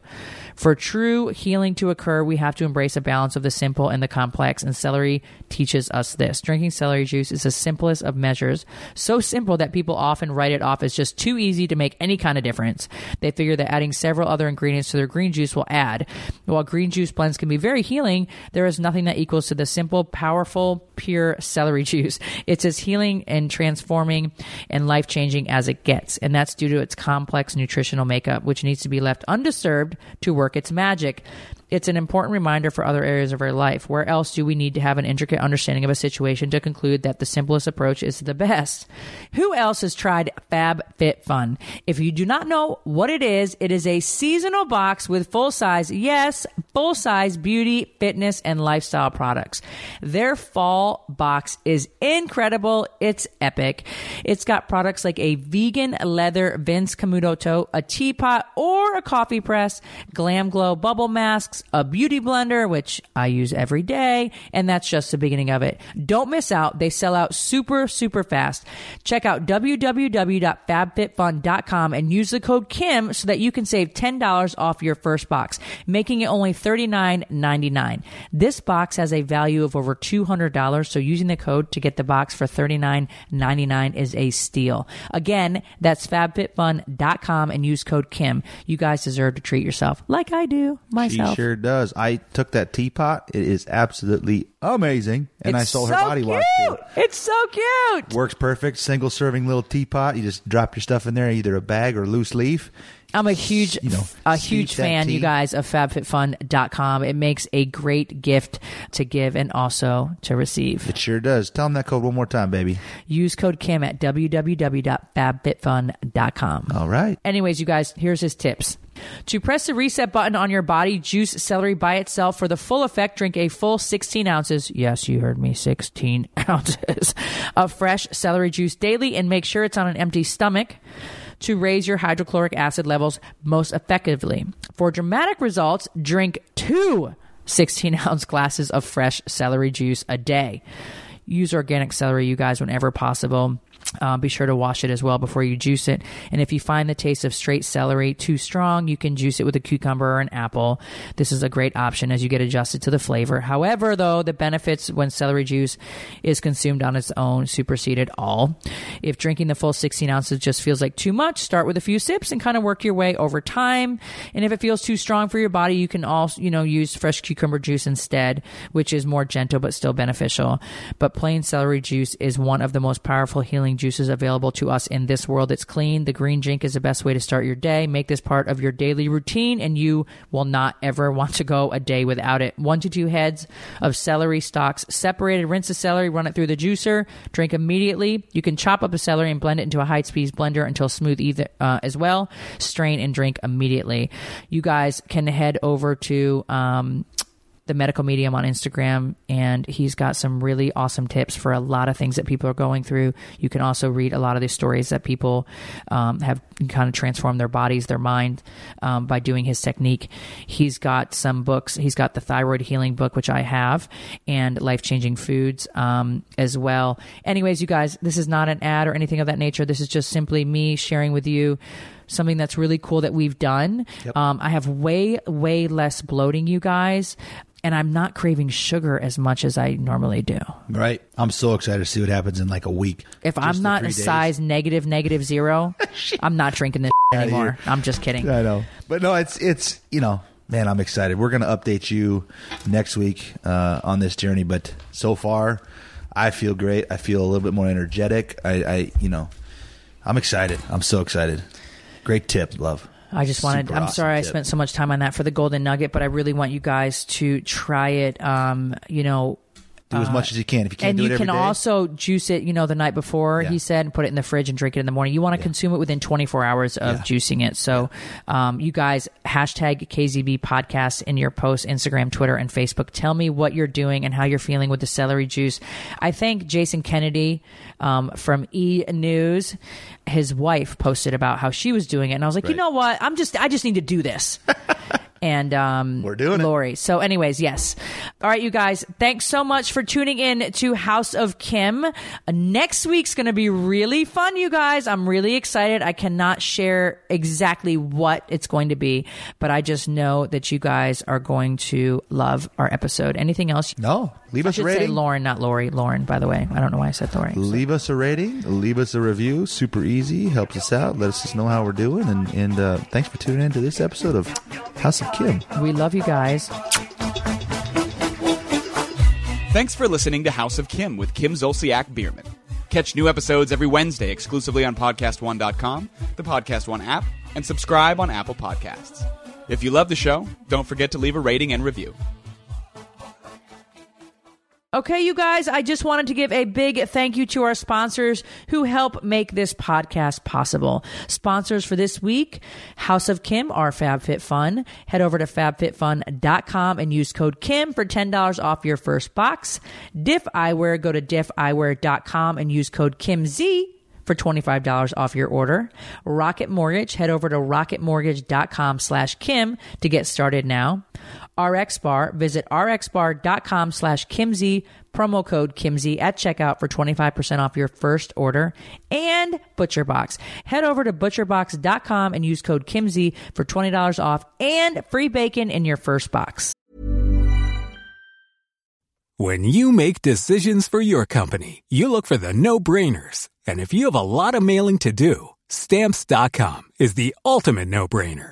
For true healing to occur, we have to embrace a balance of the simple and the complex, and celery teaches us this. Drinking celery juice is the simplest of measures, so simple that people often write it off as just too easy to make any kind of difference. They figure that adding several other ingredients to their green juice will add. While green juice blends can be very healing, there is nothing that equals to the simple, powerful, pure celery juice. It's as healing and transforming and life-changing as it gets, and that's due to its complex nutritional makeup, which needs to be left undisturbed to work its magic. It's an important reminder for other areas of our life. Where else do we need to have an intricate understanding of a situation to conclude that the simplest approach is the best? Who else has tried FabFitFun? If you do not know what it is a seasonal box with full-size beauty, fitness, and lifestyle products. Their fall box is incredible. It's epic. It's got products like a vegan leather Vince Camuto tote, a teapot or a coffee press, Glam Glow bubble masks, a beauty blender, which I use every day, and that's just the beginning of it. Don't miss out. They sell out super, super fast. Check out www.fabfitfun.com and use the code Kim so that you can save $10 off your first box, making it only $39.99. This box has a value of over $200, so using the code to get the box for $39.99 is a steal. Again, that's fabfitfun.com and use code Kim. You guys deserve to treat yourself like I do myself. She sure does. I took that teapot. It is absolutely amazing. And I stole her body wash too. It's so cute. Works perfect. Single serving little teapot. You just drop your stuff in there, either a bag or loose leaf. I'm a huge fan, you guys, of FabFitFun.com. It makes a great gift to give and also to receive. It sure does. Tell them that code one more time, baby. Use code Kim at www.FabFitFun.com. All right. Anyways, you guys, here's his tips. To press the reset button on your body, juice celery by itself for the full effect. Drink a full 16 ounces. Yes, you heard me, 16 ounces of fresh celery juice daily, and make sure it's on an empty stomach to raise your hydrochloric acid levels most effectively. For dramatic results, drink 2 16-ounce glasses of fresh celery juice a day. Use organic celery, you guys, whenever possible. Be sure to wash it as well before you juice it. And if you find the taste of straight celery too strong, you can juice it with a cucumber or an apple. This is a great option as you get adjusted to the flavor. However, though, the benefits when celery juice is consumed on its own superseded all. If drinking the full 16 ounces just feels like too much, start with a few sips and kind of work your way over time. And if it feels too strong for your body, you can also, use fresh cucumber juice instead, which is more gentle but still beneficial. But plain celery juice is one of the most powerful healing juices available to us in this world. It's clean. The green drink is the best way to start your day. Make this part of your daily routine, and you will not ever want to go a day without it. 1 to 2 heads of celery stalks separated. Rinse the celery, run it through the juicer. Drink immediately. You can chop up a celery and blend it into a high-speed blender until smooth as well. Strain and drink immediately. You guys can head over to the Medical Medium on Instagram, and he's got some really awesome tips for a lot of things that people are going through. You can also read a lot of the stories that people have kind of transformed their bodies, their mind by doing his technique. He's got some books. He's got the Thyroid Healing book, which I have, and Life Changing Foods as well. Anyways, you guys, this is not an ad or anything of that nature. This is just simply me sharing with you something that's really cool that we've done. Yep. I have way less bloating, you guys, and I'm not craving sugar as much as I normally do. Right. I'm so excited to see what happens in like a week. If I'm not a size -0, I'm not drinking this anymore. I'm just kidding. I know. But no, it's you know, man, I'm excited. We're going to update you next week on this journey. But so far, I feel great. I feel a little bit more energetic. I you know, I'm excited. I'm so excited. Great tip, love. I just wanted, I'm sorry I spent so much time on that for the golden nugget, but I really want you guys to try it. You know, do as much as you can. If you can't do it every day. And you can also juice it, you know, the night before, yeah, he said, and put it in the fridge and drink it in the morning. You want to consume it within 24 hours of juicing it. So you guys, hashtag KZB podcast in your posts, Instagram, Twitter, and Facebook. Tell me what you're doing and how you're feeling with the celery juice. I thank Jason Kennedy from E! News. His wife posted about how she was doing it. And I was like, you know what? I just need to do this. And we're doing Lori. It. So anyways, yes. All right, you guys. Thanks so much for tuning in to House of Kim. Next week's going to be really fun, you guys. I'm really excited. I cannot share exactly what it's going to be, but I just know that you guys are going to love our episode. Anything else? No. Leave us a rating. I should say Lauren, not Lori. Lauren, by the way. I don't know why I said Lori. Leave us a rating. Leave us a review. Super easy. Helps us out. Let us just know how we're doing. And thanks for tuning in to this episode of House of Kim. We love you guys. Thanks for listening to House of Kim with Kim Zolciak-Biermann. Catch new episodes every Wednesday exclusively on PodcastOne.com, the Podcast One app, and subscribe on Apple Podcasts. If you love the show, don't forget to leave a rating and review. Okay, you guys, I just wanted to give a big thank you to our sponsors who help make this podcast possible. Sponsors for this week, House of Kim, are FabFitFun. Head over to FabFitFun.com and use code KIM for $10 off your first box. Diff Eyewear, go to DiffEyewear.com and use code KIMZ for $25 off your order. Rocket Mortgage, head over to rocketmortgage.com/Kim to get started now. RxBar, visit rxbar.com/KimZ, promo code KimZ at checkout for 25% off your first order. And Butcher Box, head over to butcherbox.com and use code KimZ for $20 off and free bacon in your first box. When you make decisions for your company, you look for the no-brainers. And if you have a lot of mailing to do, Stamps.com is the ultimate no-brainer.